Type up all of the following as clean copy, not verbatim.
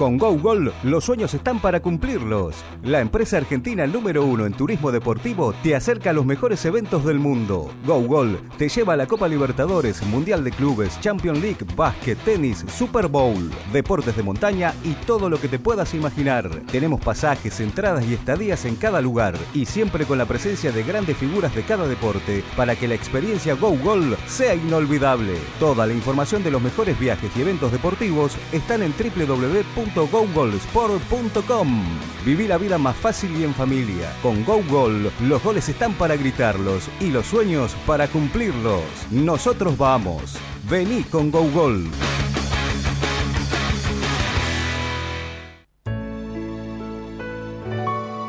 Con GoGoal, los sueños están para cumplirlos. La empresa argentina número 1 en turismo deportivo te acerca a los mejores eventos del mundo. GoGoal te lleva a la Copa Libertadores, Mundial de Clubes, Champions League, básquet, tenis, Super Bowl, deportes de montaña y todo lo que te puedas imaginar. Tenemos pasajes, entradas y estadías en cada lugar y siempre con la presencia de grandes figuras de cada deporte para que la experiencia GoGoal sea inolvidable. Toda la información de los mejores viajes y eventos deportivos están en www.gogoalsport.com. Viví la vida más fácil y en familia. Con GoGoal, los goles están para gritarlos y los sueños para cumplirlos. Nosotros vamos. Vení con GoGoal.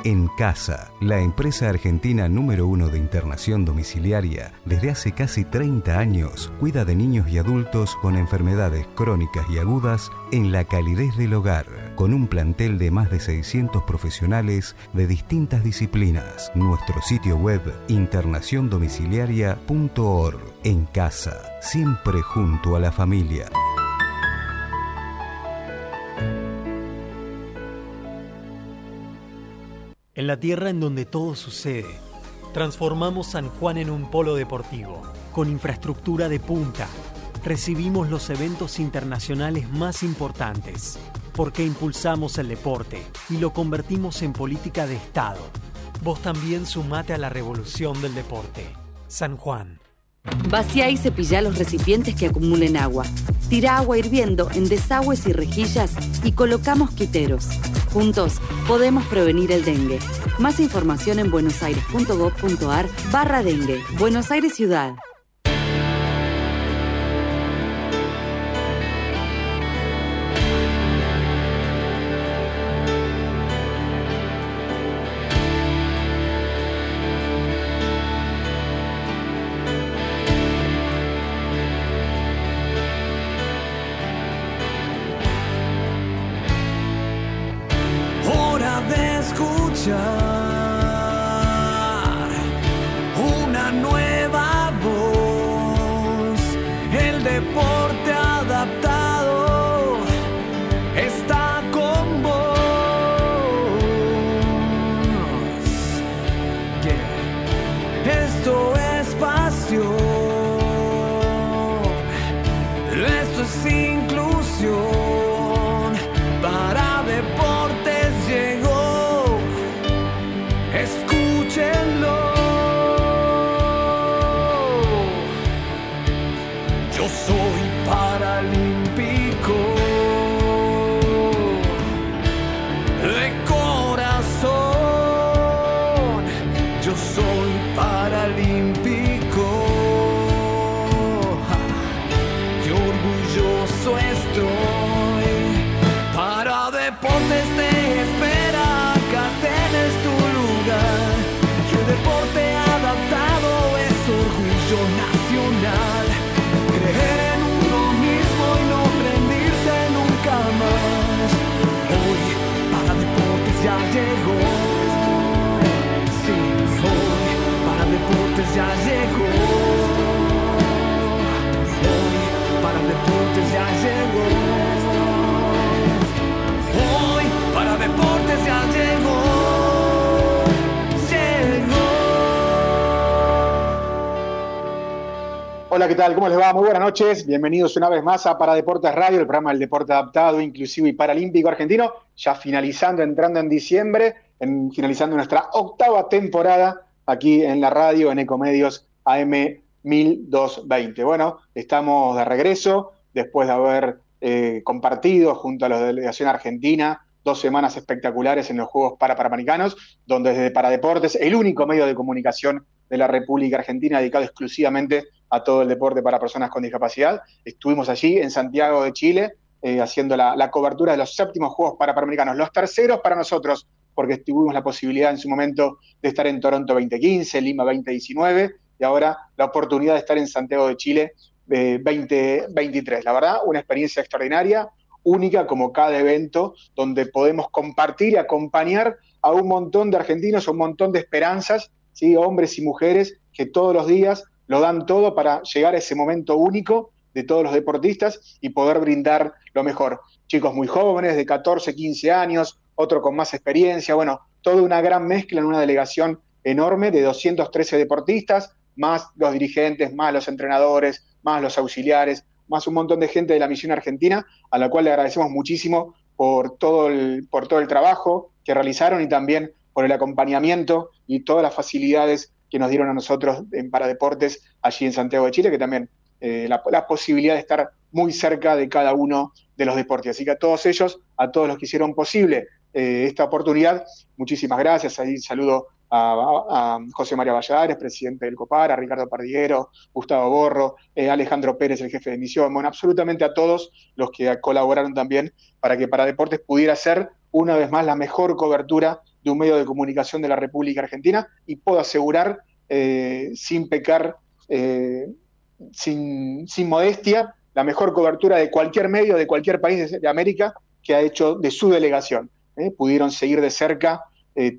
En Casa, la empresa argentina número 1 de internación domiciliaria, desde hace casi 30 años, cuida de niños y adultos con enfermedades crónicas y agudas en la calidez del hogar, con un plantel de más de 600 profesionales de distintas disciplinas. Nuestro sitio web, internaciondomiciliaria.org. En Casa, siempre junto a la familia. En la tierra en donde todo sucede, transformamos San Juan en un polo deportivo. Con infraestructura de punta, recibimos los eventos internacionales más importantes, porque impulsamos el deporte y lo convertimos en política de Estado. Vos también sumate a la revolución del deporte. San Juan. Vacía y cepilla los recipientes que acumulen agua. Tira agua hirviendo en desagües y rejillas y coloca mosquiteros. Juntos podemos prevenir el dengue. Más información en buenosaires.gov.ar/dengue. Buenos Aires Ciudad. Hola, ¿qué tal? ¿Cómo les va? Muy buenas noches. Bienvenidos una vez más a Paradeportes Radio, el programa del deporte adaptado, inclusivo y paralímpico argentino, ya finalizando, entrando en diciembre, finalizando nuestra 8ª temporada aquí en la radio, en Ecomedios AM 1220. Bueno, estamos de regreso después de haber compartido junto a la delegación argentina 2 semanas espectaculares en los Juegos Parapanamericanos, donde desde Paradeportes, el único medio de comunicación de la República Argentina dedicado exclusivamente a todo el deporte para personas con discapacidad. Estuvimos allí en Santiago de Chile haciendo la cobertura de los 7º Juegos Parapanamericanos, los terceros para nosotros, porque tuvimos la posibilidad en su momento de estar en Toronto 2015, Lima 2019, y ahora la oportunidad de estar en Santiago de Chile 2023. La verdad, una experiencia extraordinaria, única como cada evento, donde podemos compartir y acompañar a un montón de argentinos, a un montón de esperanzas, ¿sí? Hombres y mujeres que todos los días lo dan todo para llegar a ese momento único de todos los deportistas y poder brindar lo mejor. Chicos muy jóvenes, de 14, 15 años, otro con más experiencia, bueno, toda una gran mezcla en una delegación enorme de 213 deportistas, más los dirigentes, más los entrenadores, más los auxiliares, más un montón de gente de la misión argentina, a la cual le agradecemos muchísimo por todo el trabajo que realizaron y también por el acompañamiento y todas las facilidades que nos dieron a nosotros en Paradeportes allí en Santiago de Chile, que también la posibilidad de estar muy cerca de cada uno de los deportes. Así que a todos ellos, a todos los que hicieron posible esta oportunidad, muchísimas gracias. Ahí saludo a José María Valladares, presidente del COPAR, a Ricardo Pardiguero, Gustavo Borro, Alejandro Pérez, el jefe de misión, bueno, absolutamente a todos los que colaboraron también para que Paradeportes pudiera ser una vez más la mejor cobertura de un medio de comunicación de la República Argentina, y puedo asegurar, sin pecar, sin modestia, la mejor cobertura de cualquier medio, de cualquier país de América que ha hecho de su delegación. Pudieron seguir de cerca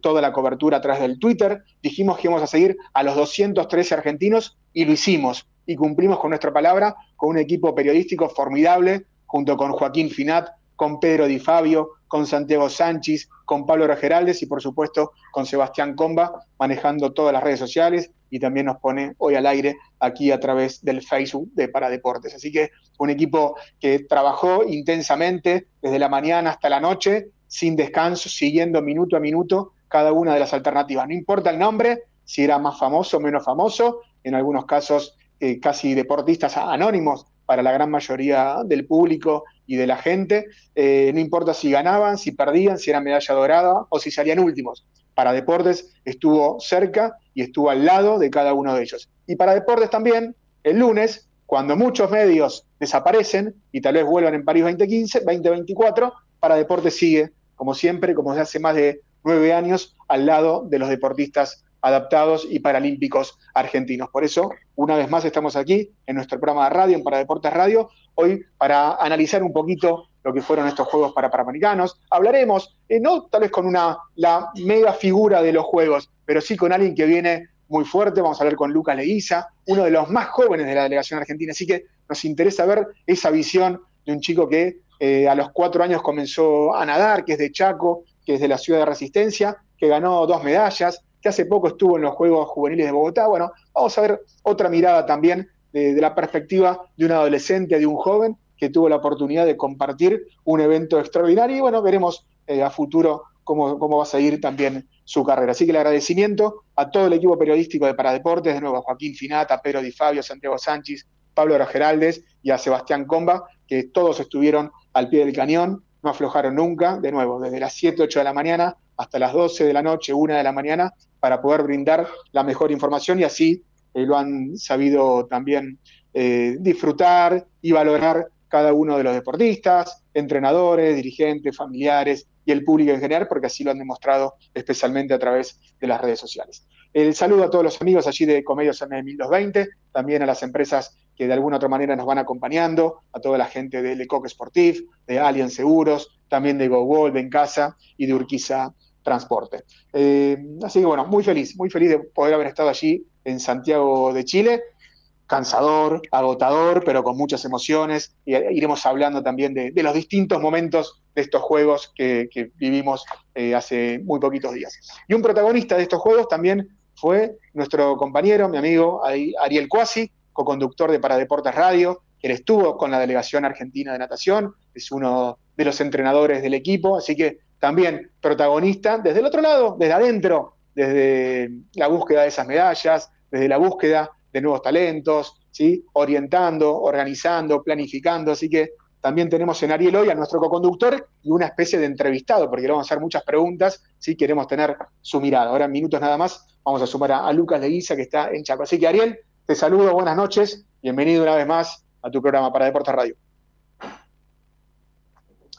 toda la cobertura a través del Twitter. Dijimos que íbamos a seguir a los 213 argentinos y lo hicimos. Y cumplimos con nuestra palabra, con un equipo periodístico formidable, junto con Joaquín Fignat, con Pedro Di Fabio, con Santiago Sánchez, con Pablo Rojeraldes y por supuesto con Sebastián Comba, manejando todas las redes sociales, y también nos pone hoy al aire aquí a través del Facebook de Paradeportes. Así que un equipo que trabajó intensamente desde la mañana hasta la noche, sin descanso, siguiendo minuto a minuto cada una de las alternativas. No importa el nombre, si era más famoso o menos famoso, en algunos casos casi deportistas anónimos para la gran mayoría del público y de la gente, no importa si ganaban, si perdían, si eran medalla dorada o si salían últimos. Paradeportes estuvo cerca y estuvo al lado de cada uno de ellos. Y Paradeportes también, el lunes, cuando muchos medios desaparecen y tal vez vuelvan en París 2024, Paradeportes sigue, como siempre, como desde hace más de 9 años, al lado de los deportistas adaptados y paralímpicos argentinos. Por eso, una vez más, estamos aquí en nuestro programa de radio, en Paradeportes Radio, hoy para analizar un poquito lo que fueron estos Juegos Panamericanos. Hablaremos, no tal vez con la mega figura de los Juegos, pero sí con alguien que viene muy fuerte. Vamos a hablar con Lucas Leguiza, uno de los más jóvenes de la delegación argentina, así que nos interesa ver esa visión de un chico que a los 4 años comenzó a nadar, que es de Chaco, que es de la ciudad de Resistencia, que ganó 2 medallas, que hace poco estuvo en los Juegos Juveniles de Bogotá. Bueno, vamos a ver otra mirada también de la perspectiva de un adolescente, de un joven que tuvo la oportunidad de compartir un evento extraordinario, y bueno, veremos a futuro cómo va a seguir también su carrera. Así que el agradecimiento a todo el equipo periodístico de Paradeportes, de nuevo a Joaquín Fignat, a Pedro Di Fabio, Santiago Sánchez, Pablo Rojeraldes y a Sebastián Comba, que todos estuvieron al pie del cañón, no aflojaron nunca, de nuevo, desde las 7, 8 de la mañana hasta las 12 de la noche, 1 de la mañana, para poder brindar la mejor información, y así lo han sabido también disfrutar y valorar cada uno de los deportistas, entrenadores, dirigentes, familiares y el público en general, porque así lo han demostrado especialmente a través de las redes sociales. El saludo a todos los amigos allí de Ecomedios M1220, también a las empresas que de alguna u otra manera nos van acompañando, a toda la gente de Lecoq Sportif, de Alien Seguros, también de GoGoal, de En Casa y de Urquiza Transporte. Así que bueno, muy feliz de poder haber estado allí en Santiago de Chile, cansador, agotador, pero con muchas emociones, y iremos hablando también de los distintos momentos de estos Juegos que vivimos hace muy poquitos días. Y un protagonista de estos Juegos también fue nuestro compañero, mi amigo Ariel Cuasi, coconductor de Paradeportes Radio. Él estuvo con la delegación argentina de natación, es uno de los entrenadores del equipo, así que también protagonista desde el otro lado, desde adentro, desde la búsqueda de esas medallas, desde la búsqueda de nuevos talentos, ¿sí? Orientando, organizando, planificando, así que también tenemos en Ariel hoy a nuestro coconductor y una especie de entrevistado, porque le vamos a hacer muchas preguntas, ¿sí? Queremos tener su mirada. Ahora en minutos nada más vamos a sumar a Lucas Leguiza, que está en Chaco. Así que Ariel, te saludo, buenas noches, bienvenido una vez más a tu programa Paradeportes Radio.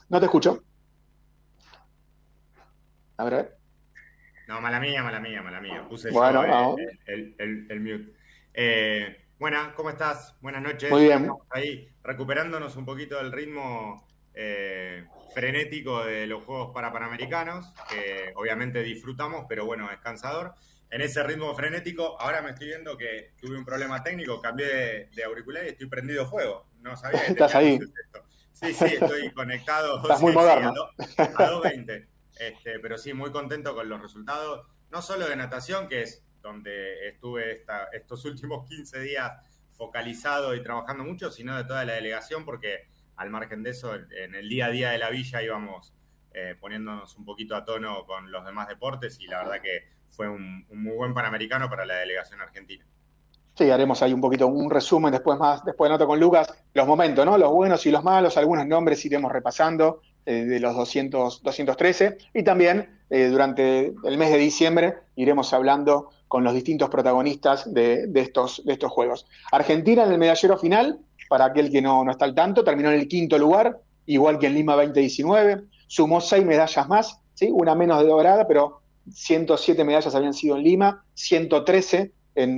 No te escucho. A ver, a ver. No, mala mía. Puse bueno, yo el mute. Buenas, ¿cómo estás? Buenas noches. Muy bien. Estamos ahí recuperándonos un poquito del ritmo frenético de los Juegos Panamericanos, que obviamente disfrutamos, pero bueno, es cansador. en ese ritmo frenético. Ahora me estoy viendo que tuve un problema técnico, cambié de auricular y estoy prendido fuego. No sabía que tenía. ¿Estás ahí? Sí, sí, estoy conectado. Estás muy moderno. Sí, a 2.20. Pero sí, muy contento con los resultados, no solo de natación, que es donde estuve estos últimos 15 días focalizado y trabajando mucho, sino de toda la delegación, porque al margen de eso, en el día a día de la villa íbamos poniéndonos un poquito a tono con los demás deportes y la verdad que fue un muy buen Panamericano para la delegación argentina. Sí, haremos ahí un poquito un resumen después anoto con Lucas los momentos, ¿no? Los buenos y los malos, algunos nombres iremos repasando de los 213 y también durante el mes de diciembre iremos hablando con los distintos protagonistas de estos juegos. Argentina en el medallero final, para aquel que no está al tanto, terminó en el quinto lugar, igual que en Lima 2019, sumó 6 medallas más, ¿sí? Una menos de lograda, pero 107 medallas habían sido en Lima, 113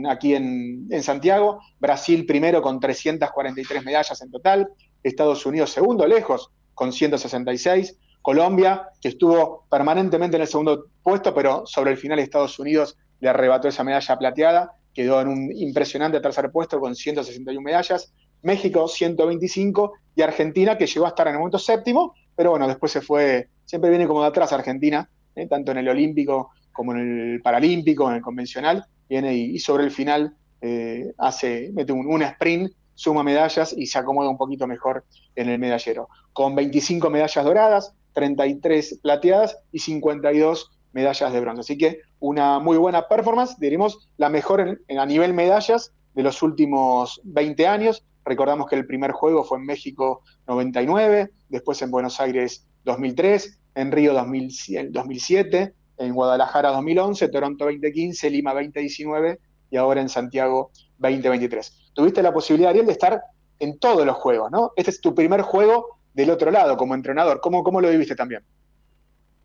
aquí en Santiago, Brasil primero con 343 medallas en total, Estados Unidos segundo, lejos, con 166, Colombia, que estuvo permanentemente en el segundo puesto, pero sobre el final Estados Unidos le arrebató esa medalla plateada, quedó en un impresionante tercer puesto con 161 medallas, México 125 y Argentina, que llegó a estar en el momento séptimo, pero bueno, después se fue, siempre viene como de atrás Argentina, tanto en el olímpico como en el paralímpico, en el convencional, viene y sobre el final mete un sprint, suma medallas y se acomoda un poquito mejor en el medallero, con 25 medallas doradas, 33 plateadas y 52 medallas de bronce. Así que una muy buena performance, diremos la mejor a nivel medallas de los últimos 20 años. Recordamos que el primer juego fue en México 99, después en Buenos Aires 2003, en Río 2007, en Guadalajara 2011, Toronto 2015, Lima 2019 y ahora en Santiago 2023. Tuviste la posibilidad, Ariel, de estar en todos los juegos, ¿no? Este es tu primer juego del otro lado como entrenador. ¿Cómo lo viviste también?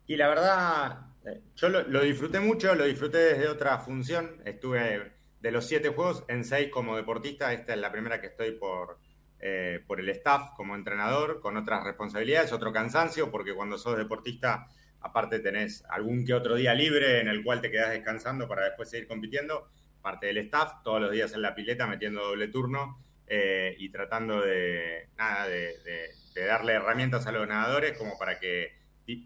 Y la verdad, yo lo disfruté mucho, lo disfruté desde otra función. Estuve de los 7 juegos en 6 como deportista. Esta es la primera que estoy por el staff como entrenador, con otras responsabilidades, otro cansancio, porque cuando sos deportista, aparte tenés algún que otro día libre en el cual te quedás descansando para después seguir compitiendo. Parte del staff, todos los días en la pileta metiendo doble turno y tratando de darle herramientas a los nadadores como para que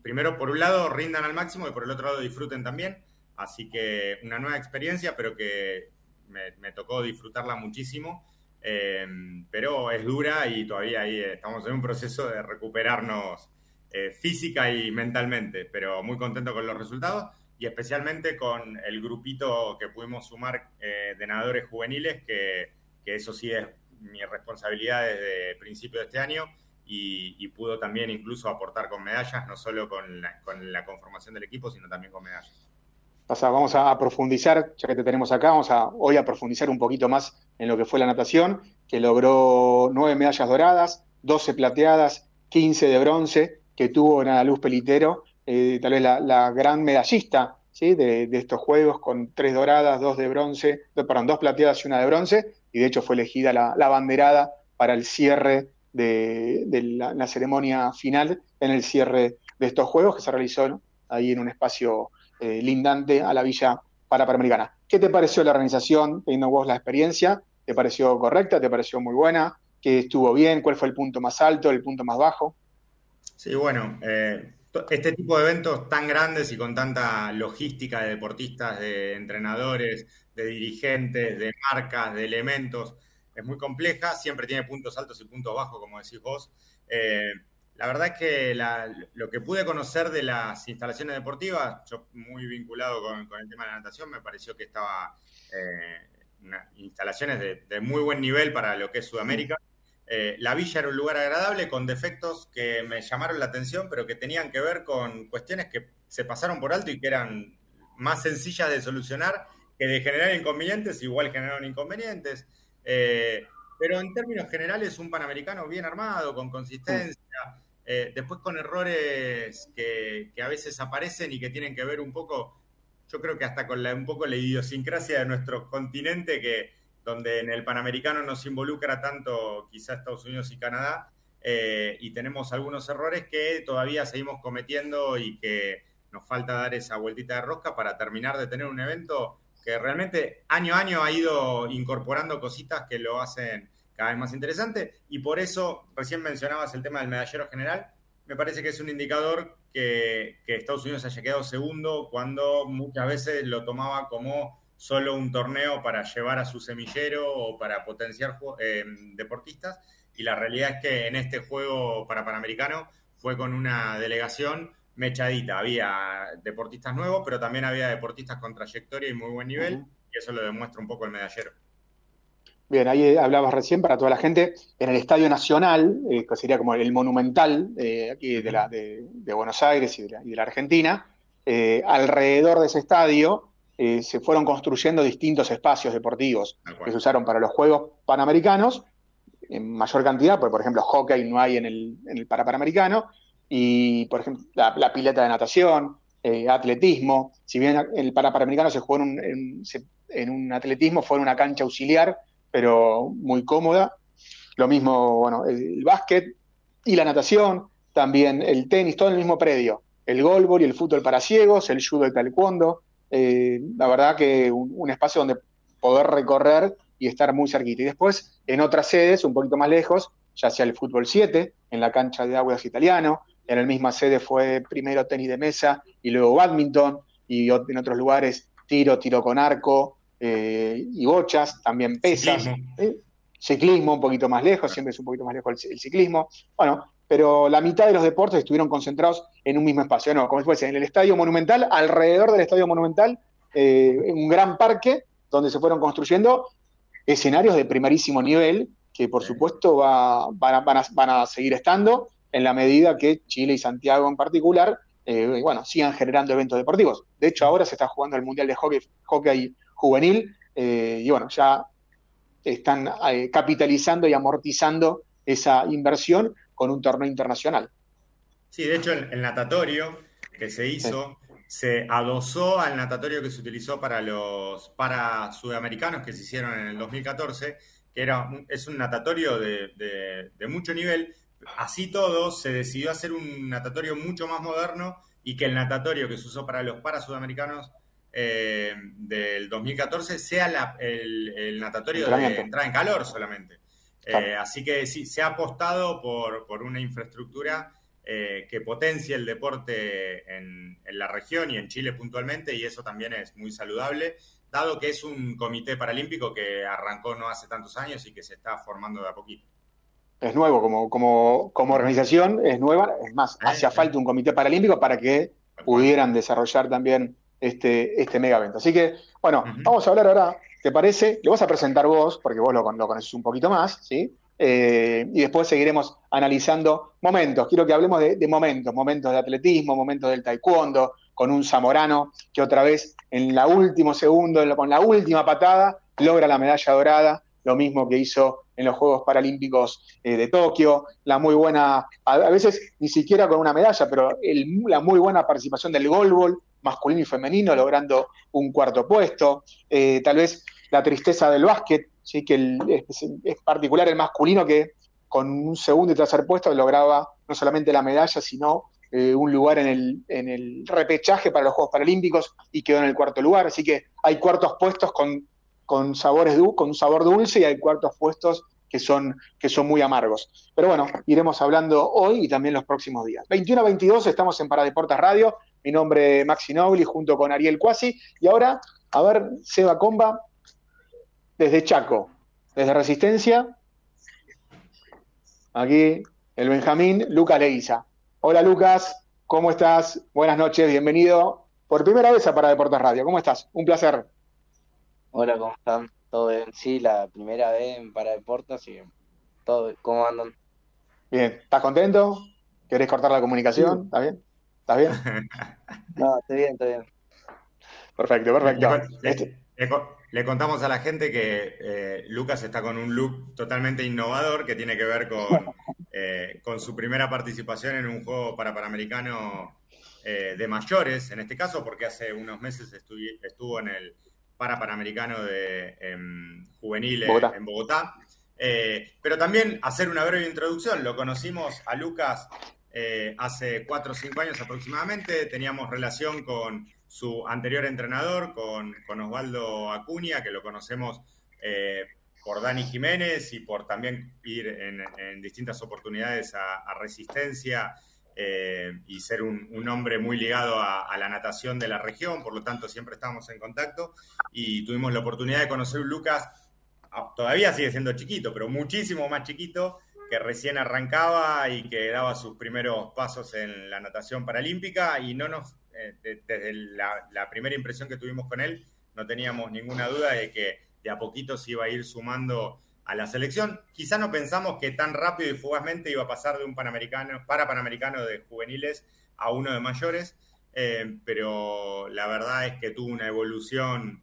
primero por un lado rindan al máximo y por el otro lado disfruten también. Así que una nueva experiencia, pero que me tocó disfrutarla muchísimo, pero es dura y todavía ahí estamos en un proceso de recuperarnos física y mentalmente, pero muy contento con los resultados. Y especialmente con el grupito que pudimos sumar de nadadores juveniles, que eso sí es mi responsabilidad desde el principio de este año, y pudo también incluso aportar con medallas, no solo con la conformación del equipo, sino también con medallas. Vamos a profundizar, ya que te tenemos acá, hoy a profundizar un poquito más en lo que fue la natación, que logró 9 medallas doradas, 12 plateadas, 15 de bronce, que tuvo Nadaluz Pelitero, tal vez la gran medallista, ¿sí? de estos juegos, con 3 doradas, 2 plateadas y 1 de bronce, y de hecho fue elegida la banderada para el cierre de la ceremonia final, en el cierre de estos juegos que se realizó, ¿no? Ahí en un espacio lindante a la Villa Panamericana. ¿Qué te pareció la organización, teniendo vos la experiencia? ¿Te pareció correcta? ¿Te pareció muy buena? ¿Qué estuvo bien? ¿Cuál fue el punto más alto, el punto más bajo? Sí, bueno, este tipo de eventos tan grandes y con tanta logística de deportistas, de entrenadores, de dirigentes, de marcas, de elementos, es muy compleja, siempre tiene puntos altos y puntos bajos, como decís vos. La verdad es que lo que pude conocer de las instalaciones deportivas, yo muy vinculado con el tema de la natación, me pareció que estaba unas instalaciones de muy buen nivel para lo que es Sudamérica. La villa era un lugar agradable, con defectos que me llamaron la atención, pero que tenían que ver con cuestiones que se pasaron por alto y que eran más sencillas de solucionar que de generar inconvenientes. Igual generaron inconvenientes, pero en términos generales un Panamericano bien armado, con consistencia, después con errores que a veces aparecen y que tienen que ver un poco, yo creo que hasta con un poco la idiosincrasia de nuestro continente, que donde en el Panamericano nos involucra tanto quizás Estados Unidos y Canadá, y tenemos algunos errores que todavía seguimos cometiendo y que nos falta dar esa vueltita de rosca para terminar de tener un evento que realmente año a año ha ido incorporando cositas que lo hacen cada vez más interesante, y por eso recién mencionabas el tema del medallero general. Me parece que es un indicador que Estados Unidos haya quedado segundo cuando muchas veces lo tomaba como solo un torneo para llevar a su semillero o para potenciar deportistas, y la realidad es que en este juego para Panamericano fue con una delegación mechadita. Había deportistas nuevos, pero también había deportistas con trayectoria y muy buen nivel, uh-huh. Y eso lo demuestra un poco el medallero. Bien, ahí hablabas recién, para toda la gente, en el Estadio Nacional, que sería como el Monumental aquí de Buenos Aires y de la Argentina, alrededor de ese estadio se fueron construyendo distintos espacios deportivos que se usaron para los Juegos Panamericanos, en mayor cantidad, porque por ejemplo hockey no hay en el Panamericano, y por ejemplo la pileta de natación, atletismo, si bien el Panamericano se jugó en un atletismo, fue en una cancha auxiliar, pero muy cómoda. Lo mismo, bueno, el básquet y la natación, también el tenis, todo en el mismo predio. El golbol y el fútbol para ciegos, el judo y taekwondo. La verdad que un espacio donde poder recorrer y estar muy cerquita. Y después, en otras sedes, un poquito más lejos, ya sea el fútbol 7, en la cancha de Audax Italiano, en la misma sede fue primero tenis de mesa y luego bádminton, y en otros lugares tiro con arco, y bochas, también pesas, ciclismo un poquito más lejos, siempre es un poquito más lejos el ciclismo, bueno, pero la mitad de los deportes estuvieron concentrados en un mismo espacio, no, como si fuese en el Estadio Monumental, alrededor del Estadio Monumental, un gran parque donde se fueron construyendo escenarios de primerísimo nivel, que por supuesto van a seguir estando en la medida que Chile y Santiago en particular, sigan generando eventos deportivos. De hecho, ahora se está jugando el Mundial de Hockey Juvenil, ya están capitalizando y amortizando esa inversión con un torneo internacional. Sí, de hecho, el natatorio que se hizo se adosó al natatorio que se utilizó para los sudamericanos que se hicieron en el 2014, que es un natatorio de mucho nivel. Así todo, se decidió hacer un natatorio mucho más moderno, y que el natatorio que se usó para los sudamericanos del 2014 sea el natatorio de entrada en calor solamente. Claro. Así que sí, se ha apostado por una infraestructura que potencie el deporte en la región y en Chile puntualmente, y eso también es muy saludable, dado que es un comité paralímpico que arrancó no hace tantos años y que se está formando de a poquito. Es nuevo, como organización, es nueva. Es más, hacía falta un comité paralímpico para que pudieran desarrollar también este mega evento. Así que, bueno, vamos a hablar ahora, ¿te parece? Lo vas a presentar vos, porque vos lo conocés un poquito más, ¿sí? Y después seguiremos analizando momentos. Quiero que hablemos de momentos de atletismo, momentos del taekwondo, con un Zamorano que otra vez en la último segundo, con la última patada, logra la medalla dorada, lo mismo que hizo en los Juegos Paralímpicos de Tokio, la muy buena, a veces ni siquiera con una medalla, pero la muy buena participación del golbol masculino y femenino, logrando un cuarto puesto, tal vez la tristeza del básquet, ¿sí? Que es particular el masculino, que con un segundo y tercer puesto lograba no solamente la medalla, sino un lugar en el repechaje para los Juegos Paralímpicos, y quedó en el cuarto lugar. Así que hay cuartos puestos con un sabor dulce, y hay cuartos puestos que son muy amargos. Pero bueno, iremos hablando hoy y también los próximos días. 21-22 estamos en Paradeportes Radio. Mi nombre es Maxi Nobili, junto con Ariel Cuasi. Y ahora, a ver, Seba Comba, desde Chaco, desde Resistencia. Aquí, el Benjamín, Lucas Leguiza. Hola Lucas, ¿cómo estás? Buenas noches, bienvenido por primera vez a Paradeportes Radio. ¿Cómo estás? Un placer. Hola, ¿cómo están? ¿Todo bien? Sí, la primera vez en Paradeportes y todo. ¿Cómo andan? Bien, ¿estás contento? ¿Querés cortar la comunicación? Sí. ¿Está bien? ¿Estás bien? No, estoy bien. Perfecto. Le contamos a la gente que Lucas está con un look totalmente innovador que tiene que ver con su primera participación en un juego Panamericano de mayores, en este caso, porque hace unos meses estuvo en el Panamericano de juvenil en Bogotá. Pero también hacer una breve introducción. Lo conocimos a Lucas hace 4 o 5 años aproximadamente. Teníamos relación con su anterior entrenador, con Osvaldo Acuña, que lo conocemos por Dani Jiménez y por también ir en distintas oportunidades a Resistencia y ser un hombre muy ligado a la natación de la región, por lo tanto siempre estábamos en contacto y tuvimos la oportunidad de conocer a Lucas. Todavía sigue siendo chiquito, pero muchísimo más chiquito, que recién arrancaba y que daba sus primeros pasos en la natación paralímpica, y no nos desde la primera impresión que tuvimos con él no teníamos ninguna duda de que de a poquito se iba a ir sumando a la selección. Quizá no pensamos que tan rápido y fugazmente iba a pasar de un panamericano de juveniles a uno de mayores, pero la verdad es que tuvo una evolución,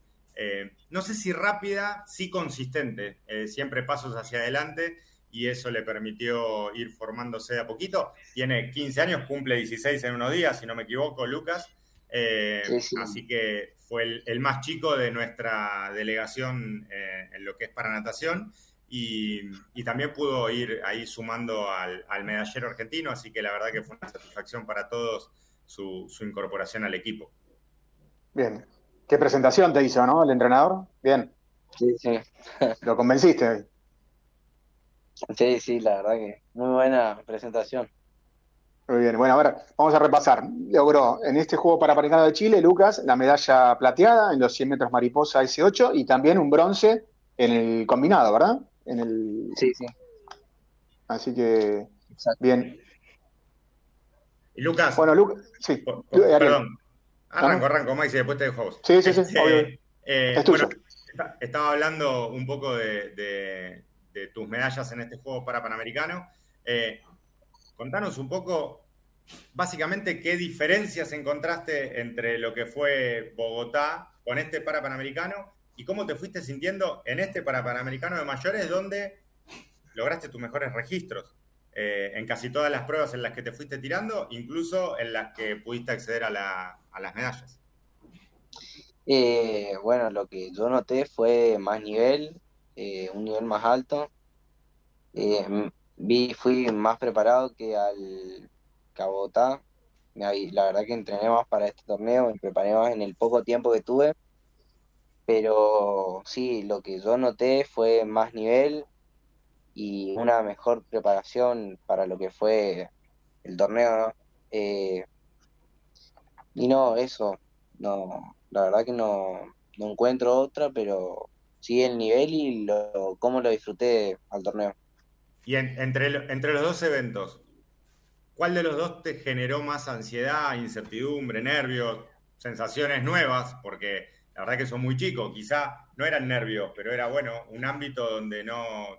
no sé si rápida, sí consistente, siempre pasos hacia adelante, y eso le permitió ir formándose de a poquito. Tiene 15 años, cumple 16 en unos días, si no me equivoco, Lucas. Sí. Así que fue el más chico de nuestra delegación en lo que es para natación, y también pudo ir ahí sumando al medallero argentino, así que la verdad que fue una satisfacción para todos su incorporación al equipo. Bien. ¿Qué presentación te hizo, no, el entrenador? Bien. Sí, sí. Lo convenciste. Sí, la verdad que muy buena presentación. Muy bien, bueno, a ver, vamos a repasar. Logró en este Juego Panamericano de Chile, Lucas, la medalla plateada en los 100 metros mariposa S8 y también un bronce en el combinado, ¿verdad? Sí. Así que, bien. Y Lucas. Bueno, Lucas, sí. Perdón. Arranco, Maxi, después te dejo a vos. Sí, obvio. Es tuyo. Bueno, estaba hablando un poco de tus medallas en este Juego Panamericano. Contanos un poco, básicamente, qué diferencias encontraste entre lo que fue Bogotá con este Panamericano y cómo te fuiste sintiendo en este Panamericano de mayores, donde lograste tus mejores registros en casi todas las pruebas en las que te fuiste tirando, incluso en las que pudiste acceder a las medallas. Bueno, lo que yo noté fue más nivel, un nivel más alto. Fui más preparado que al Bogotá. La verdad que entrené más para este torneo, me preparé más en el poco tiempo que tuve, pero sí, lo que yo noté fue más nivel y una mejor preparación para lo que fue el torneo, ¿no? Y no, eso, no, la verdad que no encuentro otra, pero sí el nivel y cómo lo disfruté al torneo. Y entre los dos eventos, ¿cuál de los dos te generó más ansiedad, incertidumbre, nervios, sensaciones nuevas? Porque la verdad que son muy chicos, quizá no eran nervios, pero era, bueno, un ámbito donde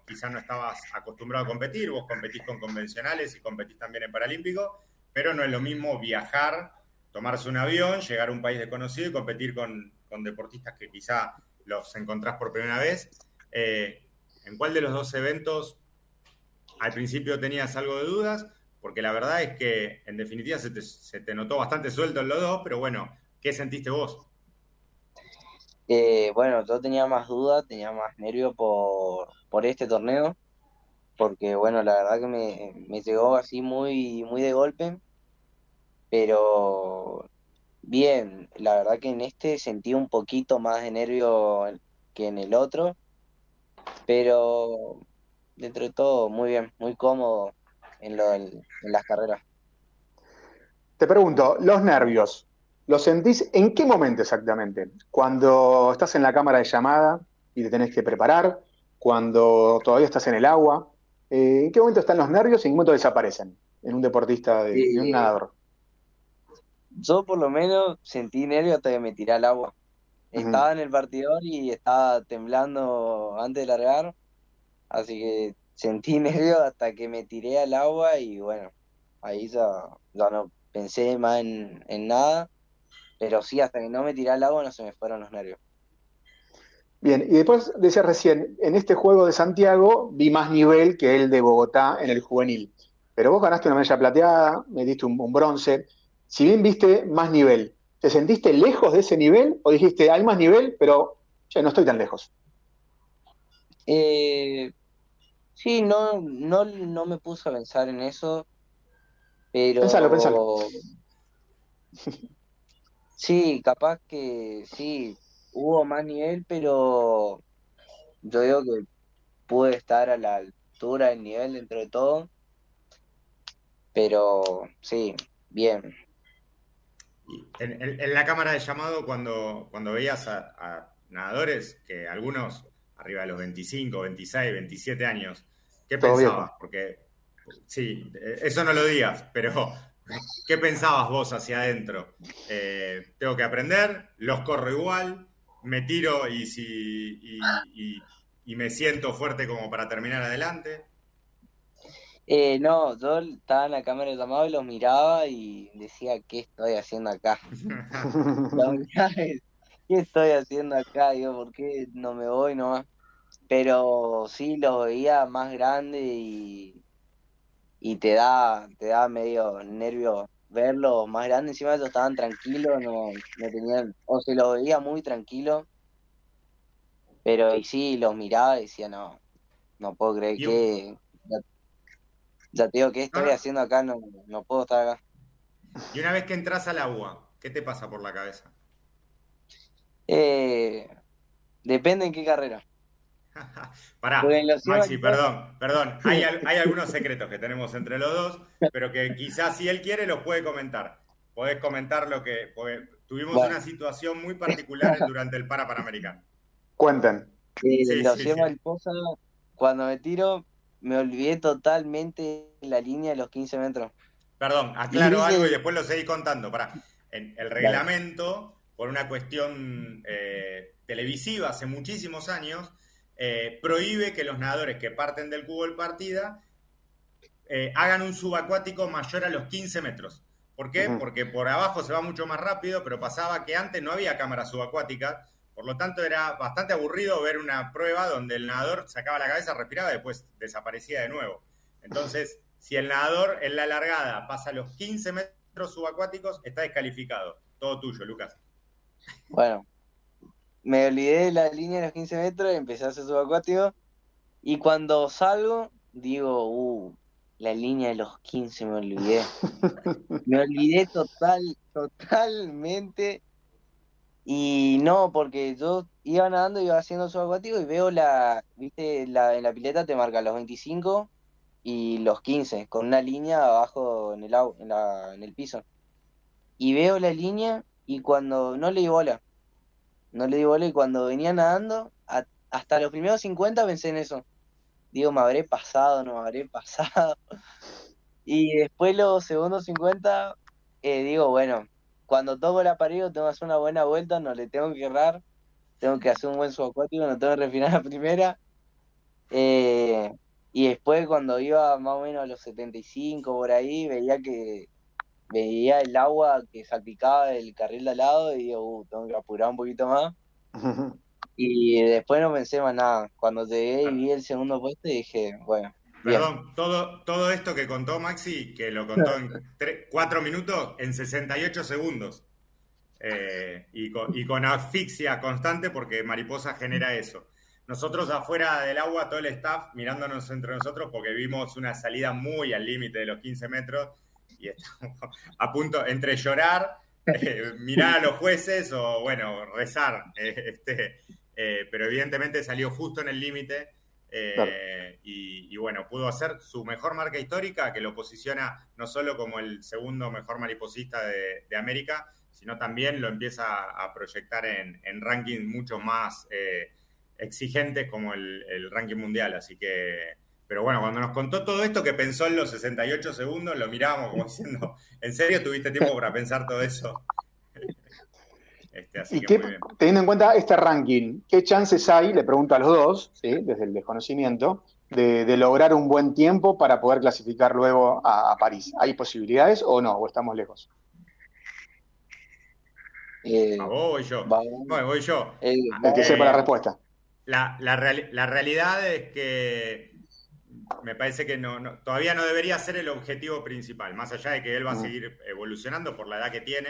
quizá no estabas acostumbrado a competir. Vos competís con convencionales y competís también en Paralímpico, pero no es lo mismo viajar, tomarse un avión, llegar a un país desconocido y competir con deportistas que quizá los encontrás por primera vez. ¿En cuál de los dos eventos al principio tenías algo de dudas? Porque la verdad es que, en definitiva, se te notó bastante suelto en los dos, pero bueno, ¿qué sentiste vos? Bueno, yo tenía más dudas, tenía más nervio por este torneo, porque bueno, la verdad que me llegó así muy, muy de golpe, pero bien, la verdad que en este sentí un poquito más de nervio que en el otro, pero dentro de todo, muy bien, muy cómodo en las carreras. Te pregunto, los nervios, ¿los sentís en qué momento exactamente? ¿Cuando estás en la cámara de llamada y te tenés que preparar? ¿Cuando todavía estás en el agua? ¿En qué momento están los nervios y en qué momento desaparecen en un deportista, de un nadador? Yo por lo menos sentí nervios hasta que me tiré al agua. Estaba en el partidor y estaba temblando antes de largar. Así que sentí nervios hasta que me tiré al agua y bueno, ahí ya no pensé más en nada, pero sí, hasta que no me tiré al agua no se me fueron los nervios. Bien, y después decía recién, en este Juego de Santiago vi más nivel que el de Bogotá en el juvenil, pero vos ganaste una medalla plateada, metiste un bronce. Si bien viste más nivel, ¿te sentiste lejos de ese nivel o dijiste, hay más nivel, pero ya no estoy tan lejos? Sí, no me puse a pensar en eso, Pero pensalo. Sí, capaz que sí, hubo más nivel, pero yo digo que pude estar a la altura del nivel dentro de todo. Pero sí, bien. En la cámara de llamado, cuando veías a nadadores, que algunos arriba de los 25, 26, 27 años, ¿qué pensabas? Porque, sí, eso no lo digas, pero ¿qué pensabas vos hacia adentro? Tengo que aprender, los corro igual, me tiro y me siento fuerte como para terminar adelante. No, yo estaba en la cámara de llamado y los miraba y decía, ¿qué estoy haciendo acá? ¿Qué estoy haciendo acá? Digo, ¿por qué no me voy nomás? Pero sí, los veía más grandes y te da medio nervio verlos más grandes. Encima ellos estaban tranquilos, no tenían, o se los veía muy tranquilos. Pero y sí, los miraba y decía, no puedo creer que... Ya te digo, ¿qué estoy haciendo acá? No puedo estar acá. Y una vez que entras al agua, ¿qué te pasa por la cabeza? Depende en qué carrera. Pará, Maxi, perdón. Hay algunos secretos que tenemos entre los dos, pero que quizás si él quiere los puede comentar. Podés comentar lo que... Tuvimos una situación muy particular durante el Panamericano. Cuenten. Sí. Mariposa, cuando me tiro... Me olvidé totalmente la línea de los 15 metros. Perdón, aclaro algo y después lo seguí contando. Pará. En el reglamento, por una cuestión televisiva hace muchísimos años, prohíbe que los nadadores que parten del cubo de partida hagan un subacuático mayor a los 15 metros. ¿Por qué? Uh-huh. Porque por abajo se va mucho más rápido, pero pasaba que antes no había cámara subacuática. Por lo tanto, era bastante aburrido ver una prueba donde el nadador sacaba la cabeza, respiraba y después desaparecía de nuevo. Entonces, si el nadador en la largada pasa los 15 metros subacuáticos, está descalificado. Todo tuyo, Lucas. Bueno, me olvidé de la línea de los 15 metros, empecé a hacer subacuático. Y cuando salgo, digo, la línea de los 15 me olvidé. Me olvidé totalmente... Y no, porque yo iba nadando, iba haciendo subacuático y veo en la pileta te marca los 25 y los 15, con una línea abajo en el piso. Y veo la línea y cuando no le di bola y cuando venía nadando, hasta los primeros 50 pensé en eso. Digo, me habré pasado, no me habré pasado. Y después los segundos 50, digo, bueno... Cuando toco el aparello tengo que hacer una buena vuelta, no le tengo que errar, tengo que hacer un buen subacuático, no tengo que refinar la primera. Y después cuando iba más o menos a los 75 por ahí, veía el agua que salpicaba del carril de al lado y digo, tengo que apurar un poquito más. Y después no pensé más nada. Cuando llegué y vi el segundo puesto y dije, bueno... Perdón, todo esto que contó Maxi, que lo contó en 4 minutos, en 68 segundos. Y con asfixia constante, porque Mariposa genera eso. Nosotros afuera del agua, todo el staff mirándonos entre nosotros, porque vimos una salida muy al límite de los 15 metros, y estamos a punto entre llorar, mirar a los jueces o, bueno, rezar. Pero evidentemente salió justo en el límite. Claro. Y bueno, pudo hacer su mejor marca histórica, que lo posiciona no solo como el segundo mejor mariposista de América, sino también lo empieza a proyectar en rankings mucho más exigentes como el ranking mundial. Así que, pero bueno, cuando nos contó todo esto que pensó en los 68 segundos, lo mirábamos como diciendo, ¿en serio tuviste tiempo para pensar todo eso? Así que muy bien. Teniendo en cuenta este ranking, ¿qué chances hay, le pregunto a los dos, ¿sí? Desde el desconocimiento, de lograr un buen tiempo para poder clasificar luego a París? ¿Hay posibilidades o no? ¿O estamos lejos? Voy yo. El que sepa la respuesta. La realidad es que me parece que todavía no debería ser el objetivo principal, más allá de que él va a seguir evolucionando por la edad que tiene.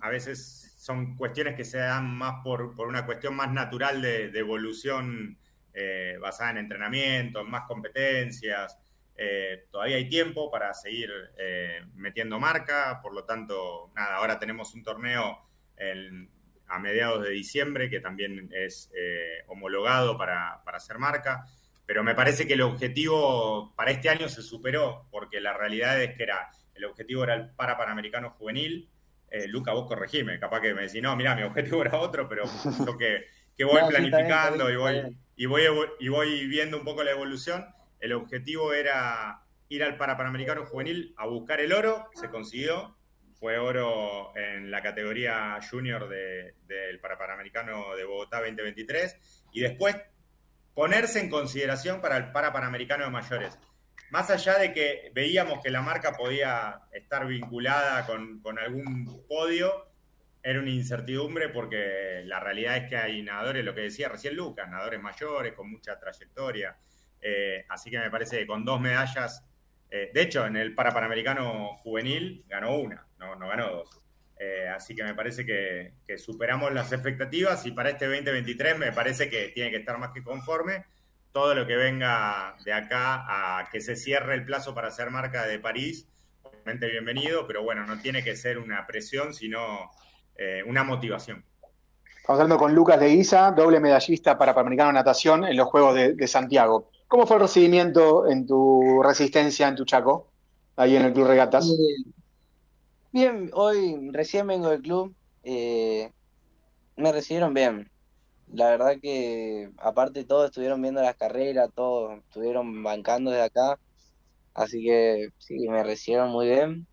A veces son cuestiones que se dan más por una cuestión más natural de evolución basada en entrenamiento, en más competencias, Todavía hay tiempo para seguir metiendo marca, por lo tanto, nada, ahora tenemos un torneo a mediados de diciembre que también es homologado para hacer marca, pero me parece que el objetivo para este año se superó, porque la realidad es que el objetivo era el Panamericano Juvenil. Luca, vos corregime, capaz que me decís, no, mirá, mi objetivo era otro, pero creo que voy no, planificando sí, y voy viendo un poco la evolución. El objetivo era ir al Panamericano Juvenil a buscar el oro, se consiguió, fue oro en la categoría junior del Panamericano de Bogotá 2023, y después ponerse en consideración para el Panamericano de Mayores. Más allá de que veíamos que la marca podía estar vinculada con algún podio, era una incertidumbre porque la realidad es que hay nadadores, lo que decía recién Lucas, nadadores mayores, con mucha trayectoria. Así que me parece que con 2 medallas, de hecho en el Panamericano Juvenil ganó una, no ganó 2. Así que me parece que superamos las expectativas y para este 2023 me parece que tiene que estar más que conforme. Todo lo que venga de acá a que se cierre el plazo para hacer marca de París, obviamente bienvenido, pero bueno, no tiene que ser una presión, sino una motivación. Estamos hablando con Lucas Leguiza, doble medallista Panamericano de Natación en los Juegos de Santiago. ¿Cómo fue el recibimiento en tu resistencia, en tu Chaco, ahí en el Club Regatas? Bien, hoy recién vengo del club, me recibieron bien. La verdad que, aparte, todos estuvieron viendo las carreras, todos estuvieron bancando desde acá. Así que, sí, me recibieron muy bien.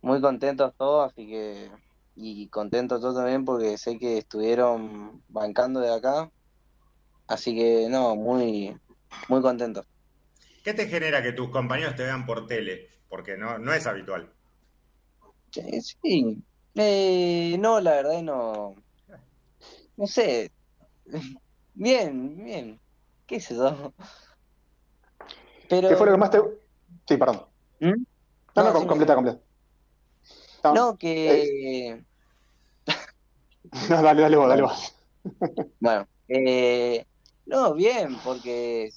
Muy contentos todos, así que... Y contentos todos también porque sé que estuvieron bancando desde acá. Así que, no, muy, muy contentos. ¿Qué te genera que tus compañeros te vean por tele? Porque no es habitual. Sí. No, la verdad no... No sé... Bien, qué sé yo. Pero... ¿Qué fue lo que más te...? Sí, perdón. Completa. No, que... No, dale vos. Bueno, no, bien, porque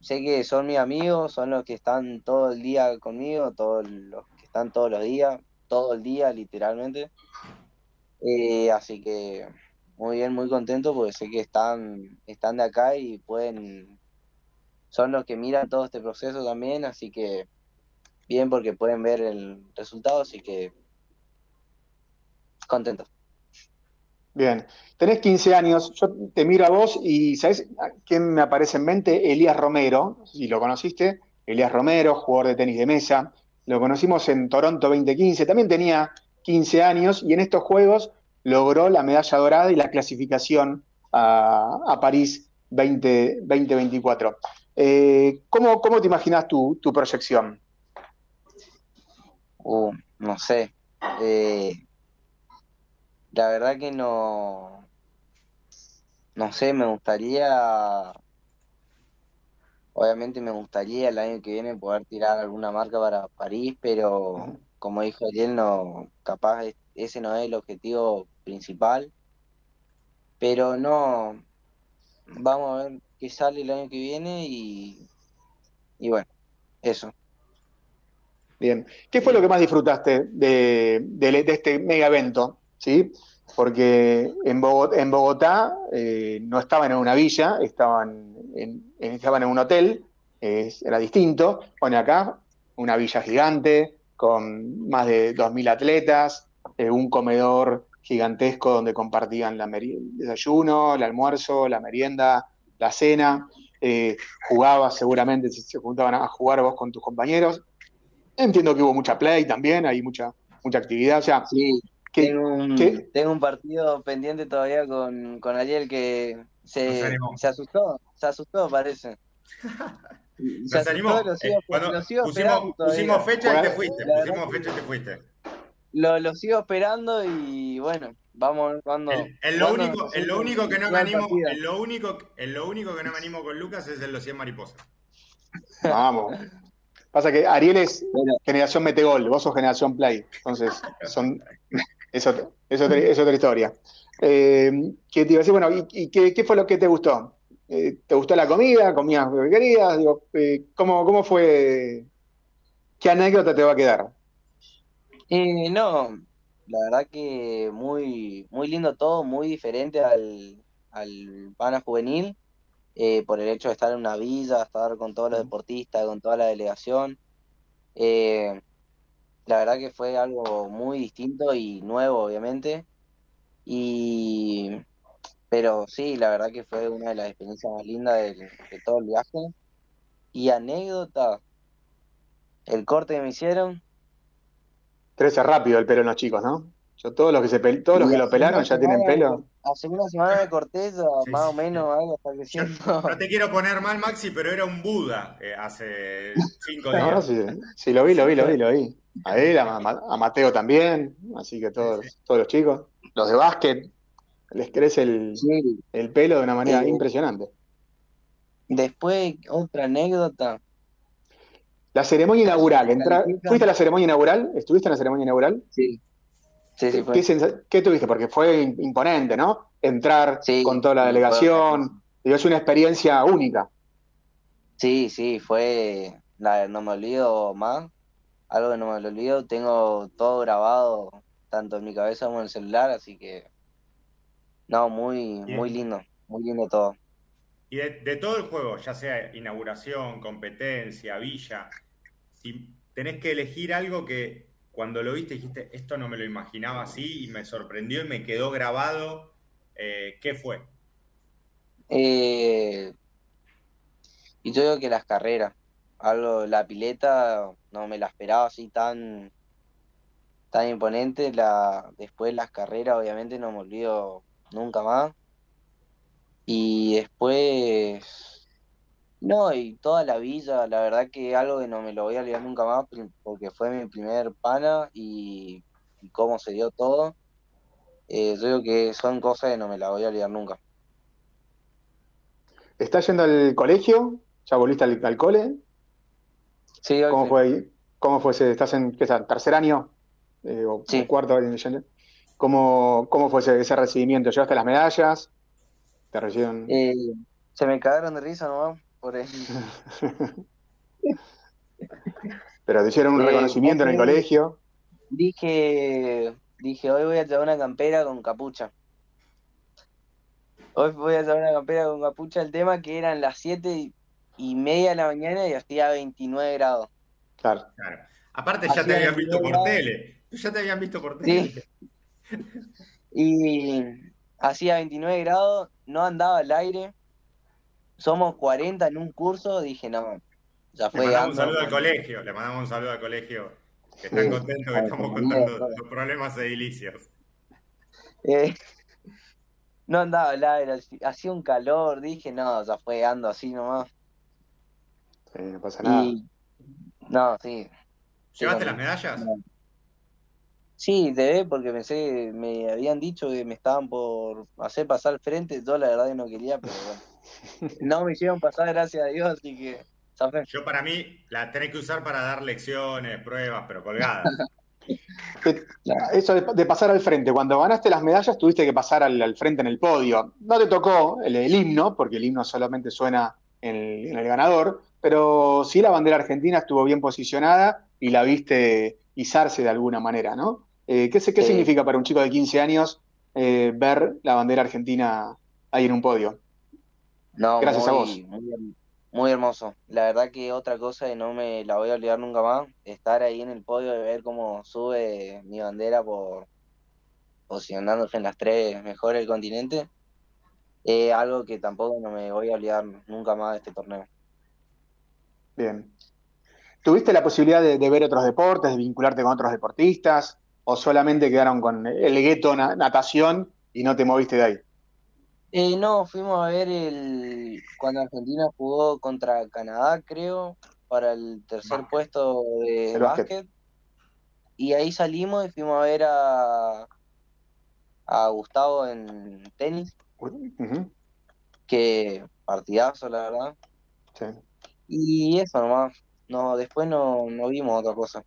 sé que son mis amigos, son los que están todo el día conmigo, todos los que están todos los días, todo el día, literalmente. Así que... Muy bien, muy contento porque sé que están de acá y son los que miran todo este proceso también, así que bien porque pueden ver el resultado, así que contento. Bien, tenés 15 años, yo te miro a vos y ¿sabés quién me aparece en mente? Elías Romero, si lo conociste, Elías Romero, jugador de tenis de mesa, lo conocimos en Toronto 2015, también tenía 15 años y en estos juegos logró la medalla dorada y la clasificación a París 2024. ¿Cómo te imaginas tu proyección? No sé. La verdad que no... No sé, me gustaría... Obviamente me gustaría el año que viene poder tirar alguna marca para París, pero como dijo Ariel, no, capaz ese no es el objetivo principal, pero no, vamos a ver qué sale el año que viene y bueno, eso. Bien, ¿qué fue lo que más disfrutaste de este mega evento? ¿Sí? Porque en Bogotá no estaban en una villa, estaban en un hotel, era distinto. Bueno, acá una villa gigante con más de 2.000 atletas, un comedor gigantesco donde compartían el desayuno, el almuerzo, la merienda, la cena, jugabas seguramente, se juntaban a jugar vos con tus compañeros. Entiendo que hubo mucha play también, hay mucha actividad. O sea, sí, tengo un partido pendiente todavía con Ariel que se asustó, parece. Nos animó. Pusimos fecha y te fuiste. Lo sigo esperando y bueno, vamos cuando. Lo único que no me animo con Lucas es en los 100 mariposas. Vamos. Pasa que Ariel es generación metegol, vos sos generación play. Entonces, es otra historia. ¿Qué te iba a decir? Bueno, ¿y qué fue lo que te gustó? ¿Te gustó la comida? ¿Comías lo que querías? Digo, ¿cómo fue? ¿Qué anécdota te va a quedar? No, la verdad que muy, muy lindo todo, muy diferente al pana juvenil, por el hecho de estar en una villa, estar con todos los deportistas, con toda la delegación. La verdad que fue algo muy distinto y nuevo, obviamente. Pero sí, la verdad que fue una de las experiencias más lindas de todo el viaje. Y anécdota, el corte que me hicieron. Crece rápido el pelo en los chicos, ¿no? Todos los que lo pelaron ya tienen pelo. Hace una semana de corteza, sí, más o menos, algo está creciendo. No te quiero poner mal, Maxi, pero era un Buda hace 5 días. No, sí, lo vi. A él, a Mateo también, así que todos los chicos. Los de básquet, les crece el pelo de una manera impresionante. Después, otra anécdota. La ceremonia inaugural. ¿Fuiste a la ceremonia inaugural? ¿Estuviste en la ceremonia inaugural? Sí. Sí, fue. ¿Qué tuviste? Porque fue imponente, ¿no? Entrar con toda la delegación. Es una experiencia única. Sí, fue... No me olvido más. Algo que no me lo olvido. Tengo todo grabado, tanto en mi cabeza como en el celular, así que... No, muy, muy lindo. Muy lindo todo. Y de todo el juego, ya sea inauguración, competencia, villa, si tenés que elegir algo que... Cuando lo viste dijiste, esto no me lo imaginaba así y me sorprendió y me quedó grabado. ¿Qué fue? Y yo digo que las carreras. La pileta no me la esperaba así tan imponente. Después las carreras, obviamente, no me olvido nunca más. Y después... No, y toda la villa, la verdad que algo que no me lo voy a olvidar nunca más, porque fue mi primer pana y cómo se dio todo. Yo creo que son cosas que no me las voy a olvidar nunca. ¿Estás yendo al colegio? ¿Ya volviste al cole? Sí, hoy ¿Cómo fue ahí? ¿Cómo fue ese? ¿Estás en tercer año? ¿O cuarto? ¿Cómo fue ese recibimiento? ¿Llevaste las medallas? ¿Te recibieron? Se me cagaron de risa nomás. Pero te hicieron un reconocimiento en el colegio. Dije, hoy voy a llevar una campera con capucha. El tema que eran las 7:30 de la mañana y hacía 29 grados. Claro. Aparte ya te habían visto por tele. Sí. Y hacía 29 grados, no andaba al aire. Somos 40 en un curso, dije, no, ya fue. Le mandamos un saludo al colegio, que están contentos que estamos contando los problemas edilicios. No andaba al aire, hacía un calor, dije, no, ya fue, ando así nomás. Sí, no pasa nada. ¿Llevaste las medallas? No. Sí, te ve, porque pensé, me habían dicho que me estaban por hacer pasar al frente, yo la verdad que no quería, pero bueno. No me hicieron pasar, gracias a Dios, así que... Yo para mí la tenés que usar para dar lecciones, pruebas, pero colgadas. Eso de pasar al frente, cuando ganaste las medallas tuviste que pasar al frente en el podio. No te tocó el himno, porque el himno solamente suena en el ganador, pero sí la bandera argentina estuvo bien posicionada y la viste izarse de alguna manera, ¿no? ¿Qué significa para un chico de 15 años ver la bandera argentina ahí en un podio? No, gracias a vos. Muy hermoso. La verdad que otra cosa que no me la voy a olvidar nunca más, estar ahí en el podio y ver cómo sube mi bandera por posicionándose en las 3 mejores del continente. Algo que tampoco no me voy a olvidar nunca más de este torneo. Bien. ¿Tuviste la posibilidad de ver otros deportes, de vincularte con otros deportistas? ¿O solamente quedaron con el gueto natación y no te moviste de ahí? No, fuimos a ver cuando Argentina jugó contra Canadá, creo, para el tercer puesto de básquet. Y ahí salimos y fuimos a ver a Gustavo en tenis. Uh-huh. Que partidazo, la verdad. Sí. Y eso nomás. No, después no vimos otra cosa.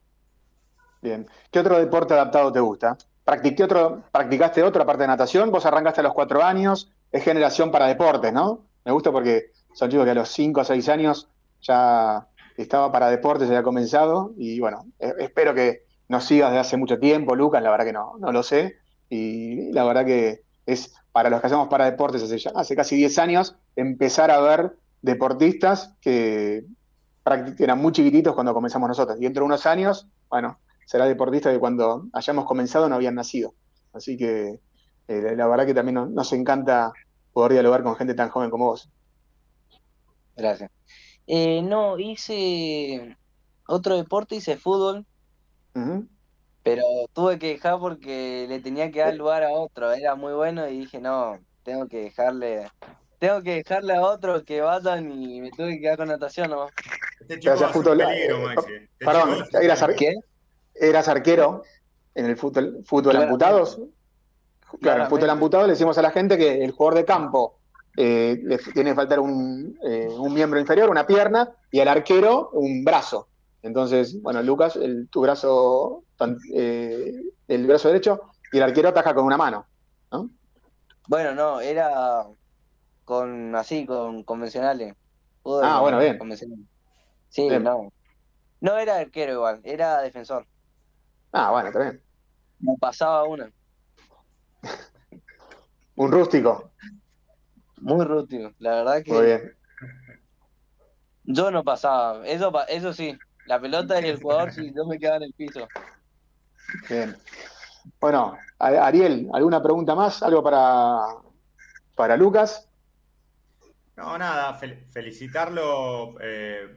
Bien. ¿Qué otro deporte adaptado te gusta? ¿Practicaste otro aparte de natación? Vos arrancaste a los 4 años... Es generación para deportes, ¿no? Me gusta porque son chicos que a los 5 o 6 años ya estaba Paradeportes, había comenzado, y bueno, espero que nos sigas desde hace mucho tiempo, Lucas, la verdad que no lo sé, y la verdad que es para los que hacemos Paradeportes hace casi 10 años, empezar a ver deportistas que eran muy chiquititos cuando comenzamos nosotros, y dentro de unos años, bueno, será deportista de cuando hayamos comenzado no habían nacido. Así que la verdad que también nos encanta poder dialogar con gente tan joven como vos. Gracias. No, hice otro deporte, hice fútbol, pero tuve que dejar porque le tenía que dar lugar a otro. Era muy bueno y dije, no, tengo que dejarle a otro que vayan y me tuve que quedar con natación nomás. Este chico hace un peligro, Maxi. Perdón, ¿eras arquero en el fútbol amputados? Claro, en fútbol amputado le decimos a la gente que el jugador de campo le tiene que faltar un miembro inferior, una pierna, y al arquero un brazo. Entonces, bueno, Lucas, el brazo derecho, y el arquero ataca con una mano, ¿no? Bueno, no, era con convencionales. Fútbol, bueno, bien. Sí, bien. No era arquero igual, era defensor. Bueno, también. Me pasaba una. Un rústico. Muy rústico, la verdad que. Muy bien. Yo no pasaba, eso sí. La pelota y el jugador, sí, yo me quedaba en el piso. Bien. Bueno, Ariel, ¿alguna pregunta más? ¿Algo para Lucas? No, nada, felicitarlo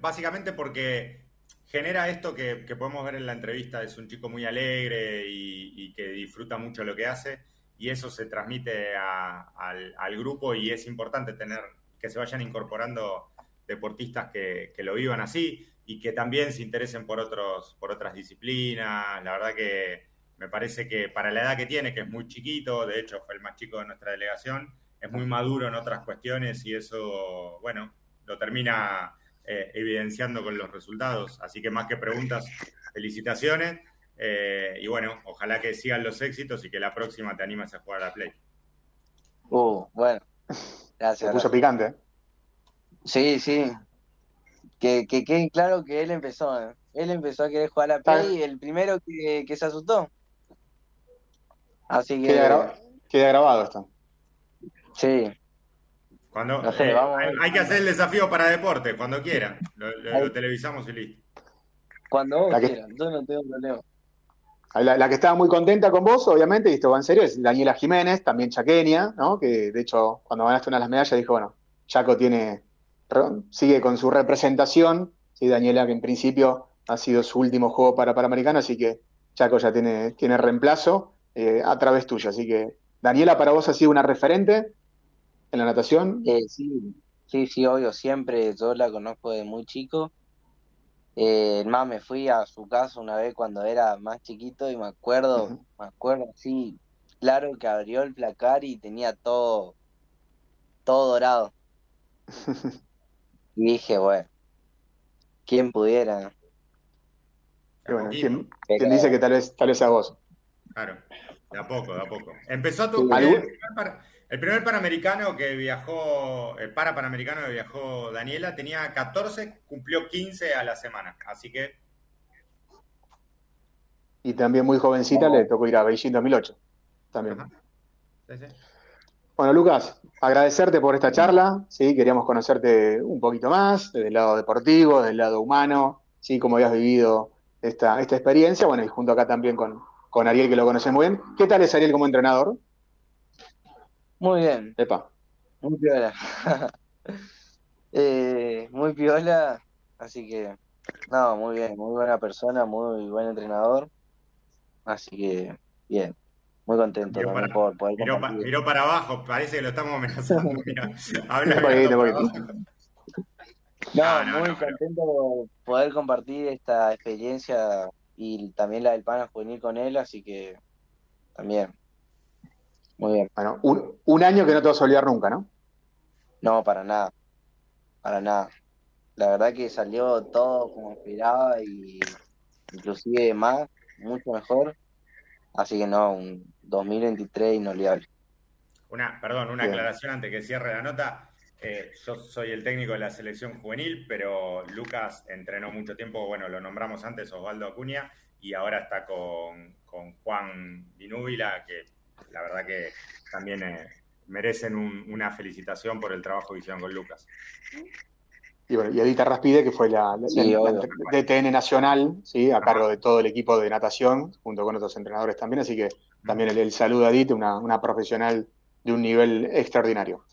básicamente porque genera esto que podemos ver en la entrevista, es un chico muy alegre y que disfruta mucho lo que hace, y eso se transmite al grupo, y es importante tener que se vayan incorporando deportistas que lo vivan así y que también se interesen por otras disciplinas. La verdad que me parece que para la edad que tiene, que es muy chiquito, de hecho fue el más chico de nuestra delegación, es muy maduro en otras cuestiones y eso, bueno, lo termina evidenciando con los resultados. Así que más que preguntas, felicitaciones. Y bueno, ojalá que sigan los éxitos y que la próxima te animes a jugar a la Play. Bueno. Gracias. Se puso picante. Sí. Que quede claro que él empezó. Él empezó a querer jugar a la Play, el primero que se asustó. Así que queda grabado esto. Sí. Cuando, no sé, hay que hacer el desafío para deporte, cuando quieran. Lo televisamos y listo. Cuando vos quieran, yo no tengo problema. La que estaba muy contenta con vos, obviamente, y esto va en serio, es Daniela Jiménez, también chaqueña, ¿no? Que de hecho, cuando ganaste una de las medallas, dijo, bueno, Chaco sigue con su representación, ¿sí? Daniela, que en principio ha sido su último juego para Panamericano, así que Chaco ya tiene reemplazo a través tuyo. Así que, Daniela, para vos ha sido una referente. ¿En la natación? Sí, obvio, siempre, yo la conozco de muy chico. Más me fui a su casa una vez cuando era más chiquito y me acuerdo, sí, claro que abrió el placar y tenía todo dorado. Y dije, bueno, ¿quién pudiera? Bueno, ¿quién dice que tal vez a vos? Claro, de a poco. Empezó El primer Panamericano que viajó, el Panamericano que viajó Daniela, tenía 14, cumplió 15 a la semana, así que... Y también muy jovencita le tocó ir a Beijing 2008, también. Sí. Bueno, Lucas, agradecerte por esta charla, ¿sí? Queríamos conocerte un poquito más, desde el lado deportivo, desde el lado humano, ¿sí? Cómo habías vivido esta experiencia, bueno, y junto acá también con Ariel, que lo conoces muy bien. ¿Qué tal es Ariel como entrenador? Muy bien. Epa. Muy piola. Muy piola, así que, no, muy bien, muy buena persona, muy buen entrenador, así que, bien, muy contento también por poder compartir. Miró para abajo, parece que lo estamos amenazando. Habla muy contento por poder compartir esta experiencia y también la del Pana Juvenil con él, así que, también. Muy bien. Bueno, un año que no te vas a olvidar nunca, ¿no? No, para nada. La verdad que salió todo como esperaba y inclusive más, mucho mejor. Así que no, un 2023 inolvidable. Una aclaración antes que cierre la nota. Yo soy el técnico de la selección juvenil, pero Lucas entrenó mucho tiempo, bueno, lo nombramos antes, Osvaldo Acuña, y ahora está con Juan Di Núbila, que la verdad que también merecen una felicitación por el trabajo que hicieron con Lucas. Y bueno, y Adita Raspide, que fue la DTN nacional, ¿sí? A cargo de todo el equipo de natación, junto con otros entrenadores también, así que también el saludo a Adita, una profesional de un nivel extraordinario.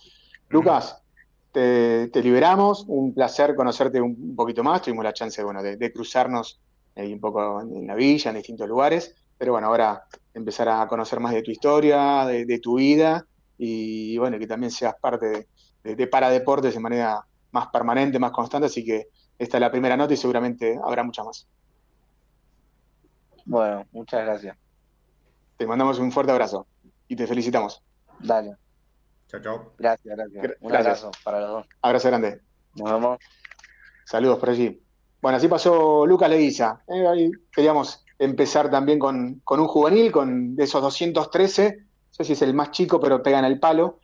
Lucas, te liberamos, un placer conocerte un poquito más, tuvimos la chance de cruzarnos un poco en la villa, en distintos lugares, pero bueno, ahora empezar a conocer más de tu historia, de tu vida, y bueno, que también seas parte de Paradeportes de manera más permanente, más constante, así que esta es la primera nota y seguramente habrá muchas más. Bueno, muchas gracias. Te mandamos un fuerte abrazo y te felicitamos. Dale. Chao, chao. Gracias. Un abrazo para los dos. Abrazo grande. Nos vemos. Saludos por allí. Bueno, así pasó Lucas Leguiza. Ahí queríamos empezar también con un juvenil, con de esos 213. No sé si es el más chico, pero pega en el palo.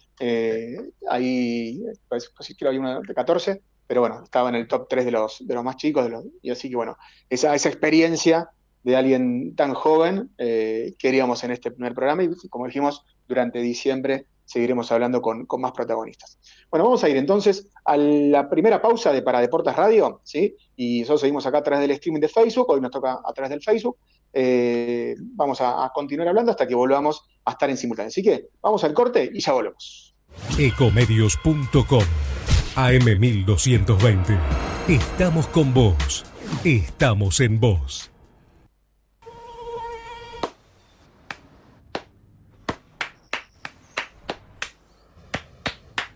Ahí, pues, creo que hay uno de 14, pero bueno, estaba en el top 3 de los más chicos. Y así que bueno, esa experiencia de alguien tan joven queríamos en este primer programa. Y como dijimos, durante diciembre seguiremos hablando con más protagonistas. Bueno, vamos a ir entonces a la primera pausa de Paradeportes Radio, ¿sí? Y nosotros seguimos acá a través del streaming de Facebook, hoy nos toca a través del Facebook. Vamos a continuar hablando hasta que volvamos a estar en simultáneo. Así que vamos al corte y ya volvemos. Ecomedios.com AM1220. Estamos con vos. Estamos en vos.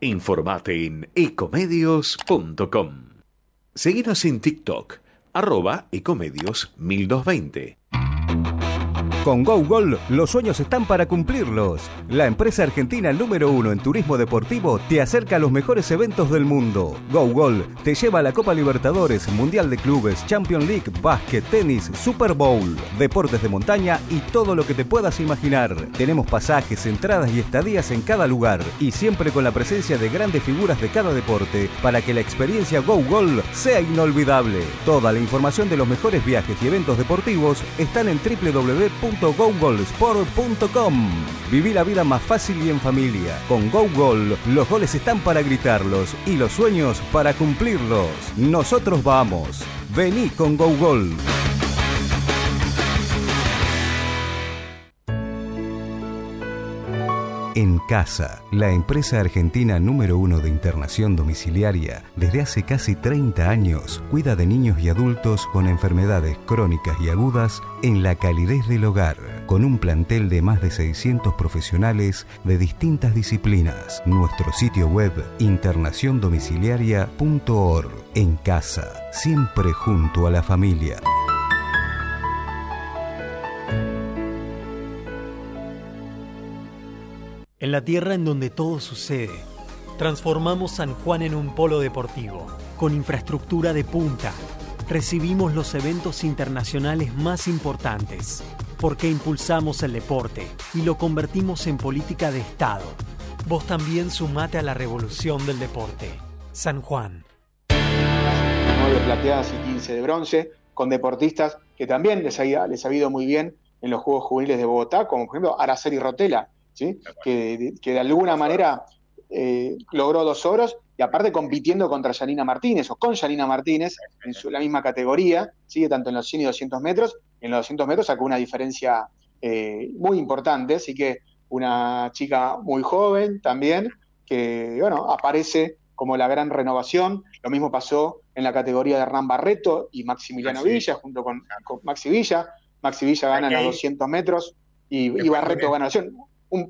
Informate en ecomedios.com. Seguinos en TikTok, @ecomedios1220. Con GoGoal, los sueños están para cumplirlos. La empresa argentina número 1 en turismo deportivo te acerca a los mejores eventos del mundo. GoGoal te lleva a la Copa Libertadores, Mundial de Clubes, Champions League, básquet, tenis, Super Bowl, deportes de montaña y todo lo que te puedas imaginar. Tenemos pasajes, entradas y estadías en cada lugar y siempre con la presencia de grandes figuras de cada deporte para que la experiencia GoGoal sea inolvidable. Toda la información de los mejores viajes y eventos deportivos están en www.gogoalsport.com. Viví la vida más fácil y en familia. Con GoGoal, los goles están para gritarlos y los sueños para cumplirlos. Nosotros vamos. Vení con GoGoal. En Casa, la empresa argentina número 1 de internación domiciliaria, desde hace casi 30 años, cuida de niños y adultos con enfermedades crónicas y agudas en la calidez del hogar, con un plantel de más de 600 profesionales de distintas disciplinas. Nuestro sitio web, internaciondomiciliaria.org. En Casa, siempre junto a la familia. En la tierra en donde todo sucede, transformamos San Juan en un polo deportivo. Con infraestructura de punta, recibimos los eventos internacionales más importantes, porque impulsamos el deporte y lo convertimos en política de Estado. Vos también sumate a la revolución del deporte. San Juan. 9 plateadas y 15 de bronce, con deportistas que también les ha ido muy bien en los Juegos Juveniles de Bogotá, como por ejemplo Araceli Rotela, ¿sí? Que de alguna manera logró 2 oros y aparte compitiendo contra Yanina Martínez o con Yanina Martínez en la misma categoría, ¿sí? Tanto en los 100 y 200 metros, en los 200 metros sacó una diferencia muy importante, así que una chica muy joven también que bueno, aparece como la gran renovación. Lo mismo pasó en la categoría de Hernán Barreto y Maximiliano Villa, junto con Maxi Villa. Maxi Villa gana los 200 metros y Barreto gana un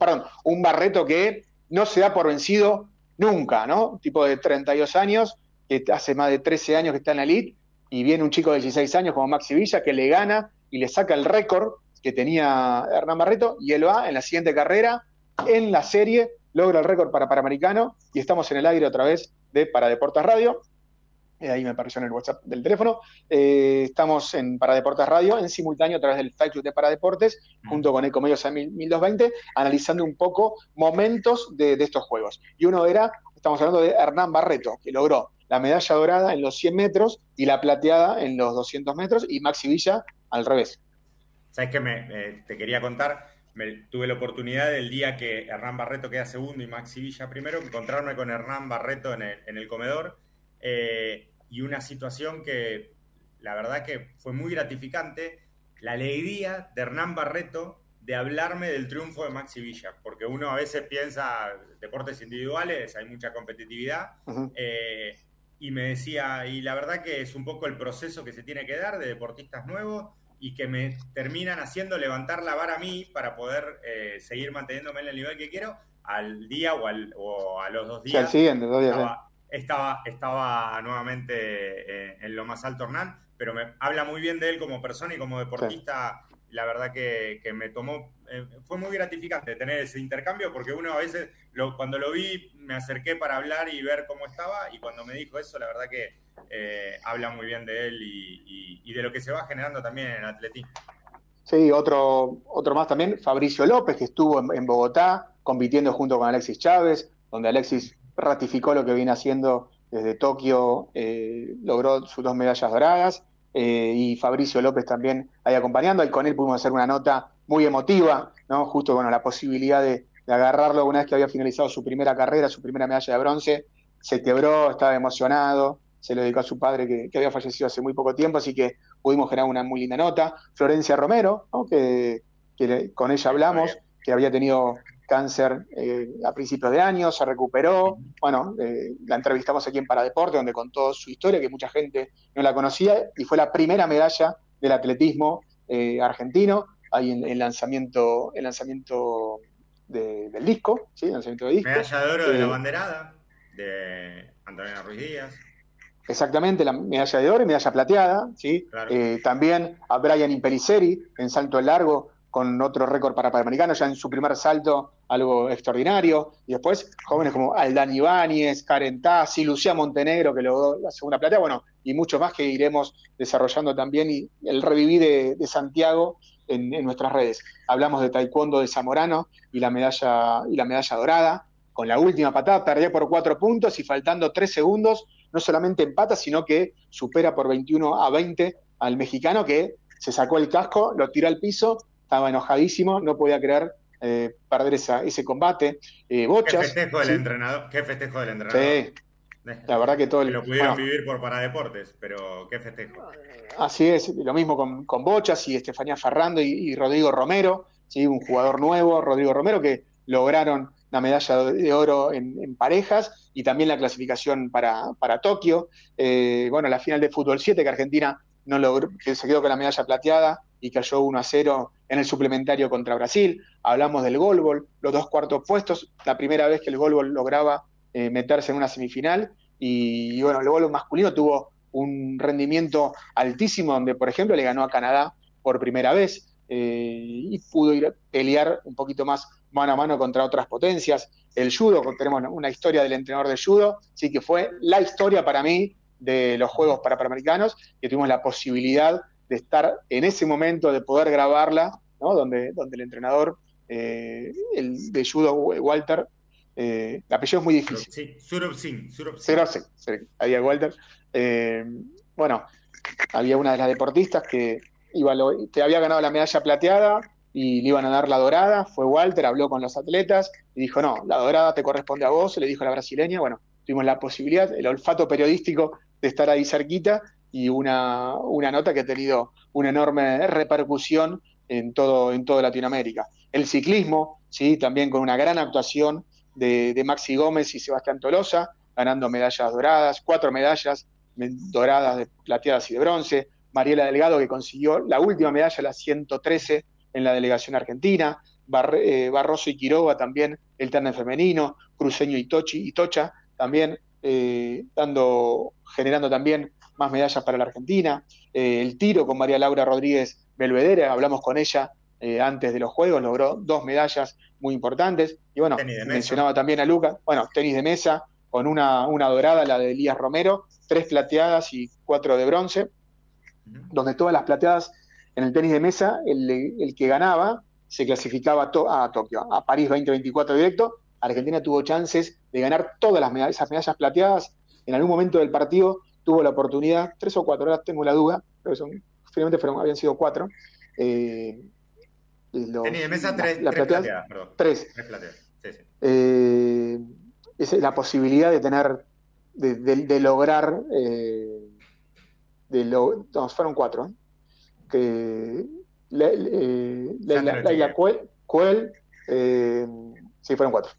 Barreto que no se da por vencido nunca, ¿no? Un tipo de 32 años que hace más de 13 años que está en la elite, y viene un chico de 16 años como Maxi Villa que le gana y le saca el récord que tenía Hernán Barreto, y él va en la siguiente carrera, en la serie, logra el récord para Panamericano, y estamos en el aire otra vez de Paradeportes Radio. Ahí me apareció en el WhatsApp del teléfono. Estamos en Paradeportes Radio, en simultáneo a través del Facebook de Paradeportes, junto con Ecomedios 1220, analizando un poco momentos de estos juegos. Y uno era, estamos hablando de Hernán Barreto, que logró la medalla dorada en los 100 metros y la plateada en los 200 metros, y Maxi Villa al revés. ¿Sabes qué? Te quería contar, tuve la oportunidad del día que Hernán Barreto queda segundo y Maxi Villa primero, encontrarme con Hernán Barreto en el comedor, y una situación que la verdad que fue muy gratificante, la alegría de Hernán Barreto de hablarme del triunfo de Maxi Villa, porque uno a veces piensa deportes individuales, hay mucha competitividad, uh-huh. Y me decía, y la verdad que es un poco el proceso que se tiene que dar de deportistas nuevos y que me terminan haciendo levantar la vara a mí para poder seguir manteniéndome en el nivel que quiero al día o a los 2 días. Al siguiente, 2 días. Estaba nuevamente en lo más alto Hernán, pero me habla muy bien de él como persona y como deportista. Sí. La verdad que me tomó, fue muy gratificante tener ese intercambio, porque uno a veces, cuando lo vi, me acerqué para hablar y ver cómo estaba, y cuando me dijo eso, la verdad que habla muy bien de él y de lo que se va generando también en el atletismo. Sí, otro más también, Fabricio López, que estuvo en Bogotá compitiendo junto con Alexis Chávez, donde Alexis ratificó lo que viene haciendo desde Tokio, logró sus 2 medallas doradas. Y Fabricio López también ahí acompañando, y con él pudimos hacer una nota muy emotiva, ¿no? Justo con la posibilidad de agarrarlo una vez que había finalizado su primera carrera, su primera medalla de bronce, se quebró, estaba emocionado, se lo dedicó a su padre que había fallecido hace muy poco tiempo, así que pudimos generar una muy linda nota. Florencia Romero, ¿no? que con ella hablamos, que había tenido cáncer a principios de año, se recuperó, bueno, la entrevistamos aquí en Paradeporte, donde contó su historia, que mucha gente no la conocía, y fue la primera medalla del atletismo argentino, ahí en el lanzamiento del disco, ¿sí? Lanzamiento de disco. Medalla de oro de la banderada, de Antonio Ruiz Díaz. Exactamente, la medalla de oro y medalla plateada, ¿sí? Claro. También a Brian Impelliceri, en salto largo, con otro récord para Panamericano, ya en su primer salto, algo extraordinario. Y después, jóvenes como Aldán Ibáñez, Karen Tassi, Lucía Montenegro, que logró la segunda plata, bueno, y muchos más que iremos desarrollando también, y el reviví de Santiago en nuestras redes. Hablamos de taekwondo de Zamorano y la medalla dorada, con la última patada, perdió por 4 puntos y faltando 3 segundos, no solamente empata, sino que supera por 21-20 al mexicano, que se sacó el casco, lo tiró al piso, estaba enojadísimo, no podía creer perder ese combate. Bochas. Qué festejo del entrenador. Sí, la verdad que todo lo pudieron vivir por Paradeportes, pero qué festejo. Así es, lo mismo con Bochas y Estefanía Ferrando y Rodrigo Romero, ¿sí? Un jugador nuevo, Rodrigo Romero, que lograron la medalla de oro en parejas y también la clasificación para Tokio. Bueno, la final de Fútbol 7 que Argentina no logró, que se quedó con la medalla plateada y cayó 1-0 en el suplementario contra Brasil. Hablamos del GoGoal, los 2 cuartos puestos, la primera vez que el GoGoal lograba meterse en una semifinal, y bueno, el GoGoal masculino tuvo un rendimiento altísimo, donde por ejemplo le ganó a Canadá por primera vez, y pudo ir a pelear un poquito más mano a mano contra otras potencias. El judo, tenemos una historia del entrenador de judo, sí que fue la historia para mí de los Juegos Panamericanos, que tuvimos la posibilidad de estar en ese momento, de poder grabarla, ¿no? Donde el entrenador el de judo, Walter, el apellido es muy difícil. Sí, Surov Singh. Había Walter. Bueno, había una de las deportistas que había ganado la medalla plateada y le iban a dar la dorada. Fue Walter, habló con los atletas y dijo, no, la dorada te corresponde a vos, le dijo a la brasileña. Bueno, tuvimos la posibilidad, el olfato periodístico de estar ahí cerquita, y una nota que ha tenido una enorme repercusión en toda Latinoamérica. El ciclismo, sí, también con una gran actuación de Maxi Gómez y Sebastián Tolosa, ganando medallas doradas, 4 medallas doradas, de plateadas y de bronce. Mariela Delgado, que consiguió la última medalla, la 113, en la delegación argentina. Barroso y Quiroga también, el tándem femenino. Cruceño y Tocha también generando también más medallas para la Argentina. El tiro con María Laura Rodríguez Belvedere, hablamos con ella antes de los Juegos, logró 2 medallas muy importantes. Y bueno, mencionaba también a Lucas, bueno, tenis de mesa, con una dorada, la de Elías Romero, 3 plateadas y 4 de bronce, donde todas las plateadas en el tenis de mesa, el que ganaba se clasificaba a Tokio, a París 2024 directo. Argentina tuvo chances de ganar todas esas medallas plateadas. En algún momento del partido tuvo la oportunidad, 3 o 4 horas, tengo la duda, pero finalmente habían sido 4. Tenis de mesa, 3 plateadas. Sí, sí. Es la posibilidad de tener, de lograr, no, fueron 4, ¿eh? Que Laila Cuel, sí, fueron 4.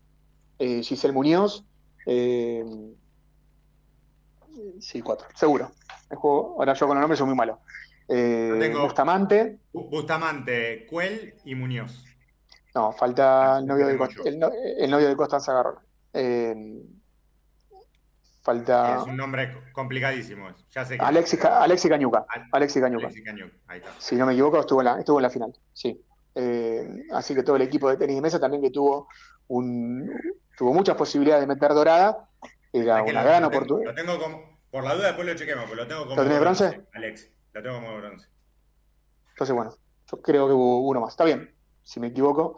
Giselle Muñoz, sí, 4, seguro. El juego, ahora yo con los nombres soy muy malo. Bustamante. Bustamante, Cuel y Muñoz. No, falta el novio de Constanza Garrón. Falta. Es un nombre complicadísimo. Ya sé que Alexis Cañuca. Alexis Cañuca. Ahí está. Si no me equivoco, estuvo en la final. Sí. Así que todo el equipo de tenis de mesa también, que tuvo muchas posibilidades de meter dorada. Era una gran oportunidad. Lo tengo como, por la duda después lo chequemos, pero lo tengo como. ¿Lo tenés bronce? Alex, lo tengo como bronce. Entonces, bueno, yo creo que hubo uno más. Está bien, si me equivoco.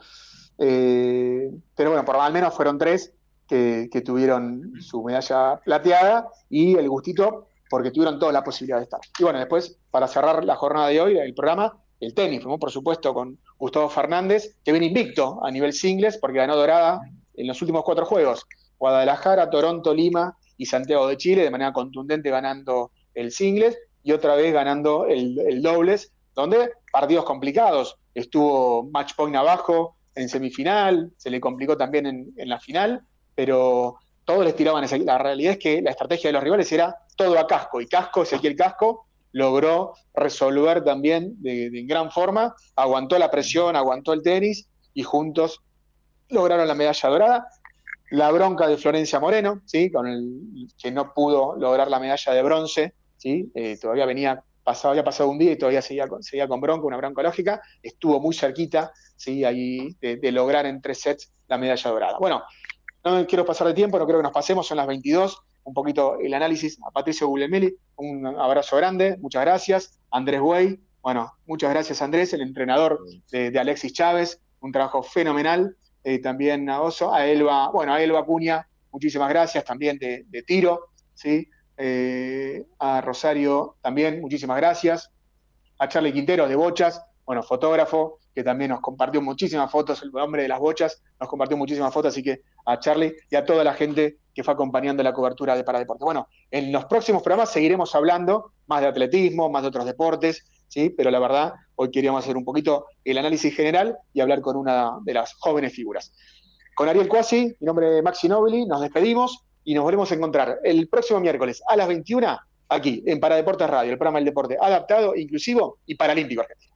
Pero bueno, por al menos fueron 3. Que tuvieron su medalla plateada, y el gustito porque tuvieron toda la posibilidad de estar. Y bueno, después, para cerrar la jornada de hoy, el programa, el tenis, ¿no? Por supuesto, con Gustavo Fernández, que viene invicto a nivel singles porque ganó dorada en los últimos 4 juegos. Guadalajara, Toronto, Lima y Santiago de Chile, de manera contundente ganando el singles, y otra vez ganando el dobles, donde partidos complicados. Estuvo match point abajo en semifinal, se le complicó también en la final, pero todos les tiraban esa. La realidad es que la estrategia de los rivales era todo a Casco, y Ezequiel Casco logró resolver también de gran forma, aguantó la presión, aguantó el tenis, y juntos lograron la medalla dorada. La bronca de Florencia Moreno, ¿sí? Con que no pudo lograr la medalla de bronce, ¿sí? Todavía había pasado un día y todavía seguía con bronca, una bronca lógica. Estuvo muy cerquita, ¿sí? Ahí de lograr en 3 sets la medalla dorada. Bueno, no quiero pasar de tiempo, no creo que nos pasemos, son las 22, un poquito el análisis a Patricio Guglielmelli, un abrazo grande, muchas gracias. Andrés Güey, bueno, muchas gracias Andrés, el entrenador de Alexis Chávez, un trabajo fenomenal. También a Oso, a Elba Acuña, muchísimas gracias también de tiro, ¿sí? A Rosario también, muchísimas gracias. A Charlie Quintero de Bochas, bueno, fotógrafo, que también nos compartió muchísimas fotos, el hombre de las bochas, nos compartió muchísimas fotos, así que a Charlie y a toda la gente que fue acompañando la cobertura de Paradeportes. Bueno, en los próximos programas seguiremos hablando más de atletismo, más de otros deportes, ¿sí? Pero la verdad, hoy queríamos hacer un poquito el análisis general y hablar con una de las jóvenes figuras. Con Ariel Cuasi, mi nombre es Maxi Nobili, nos despedimos y nos volvemos a encontrar el próximo miércoles a las 21, aquí, en Paradeportes Radio, el programa del deporte adaptado, inclusivo y paralímpico argentino.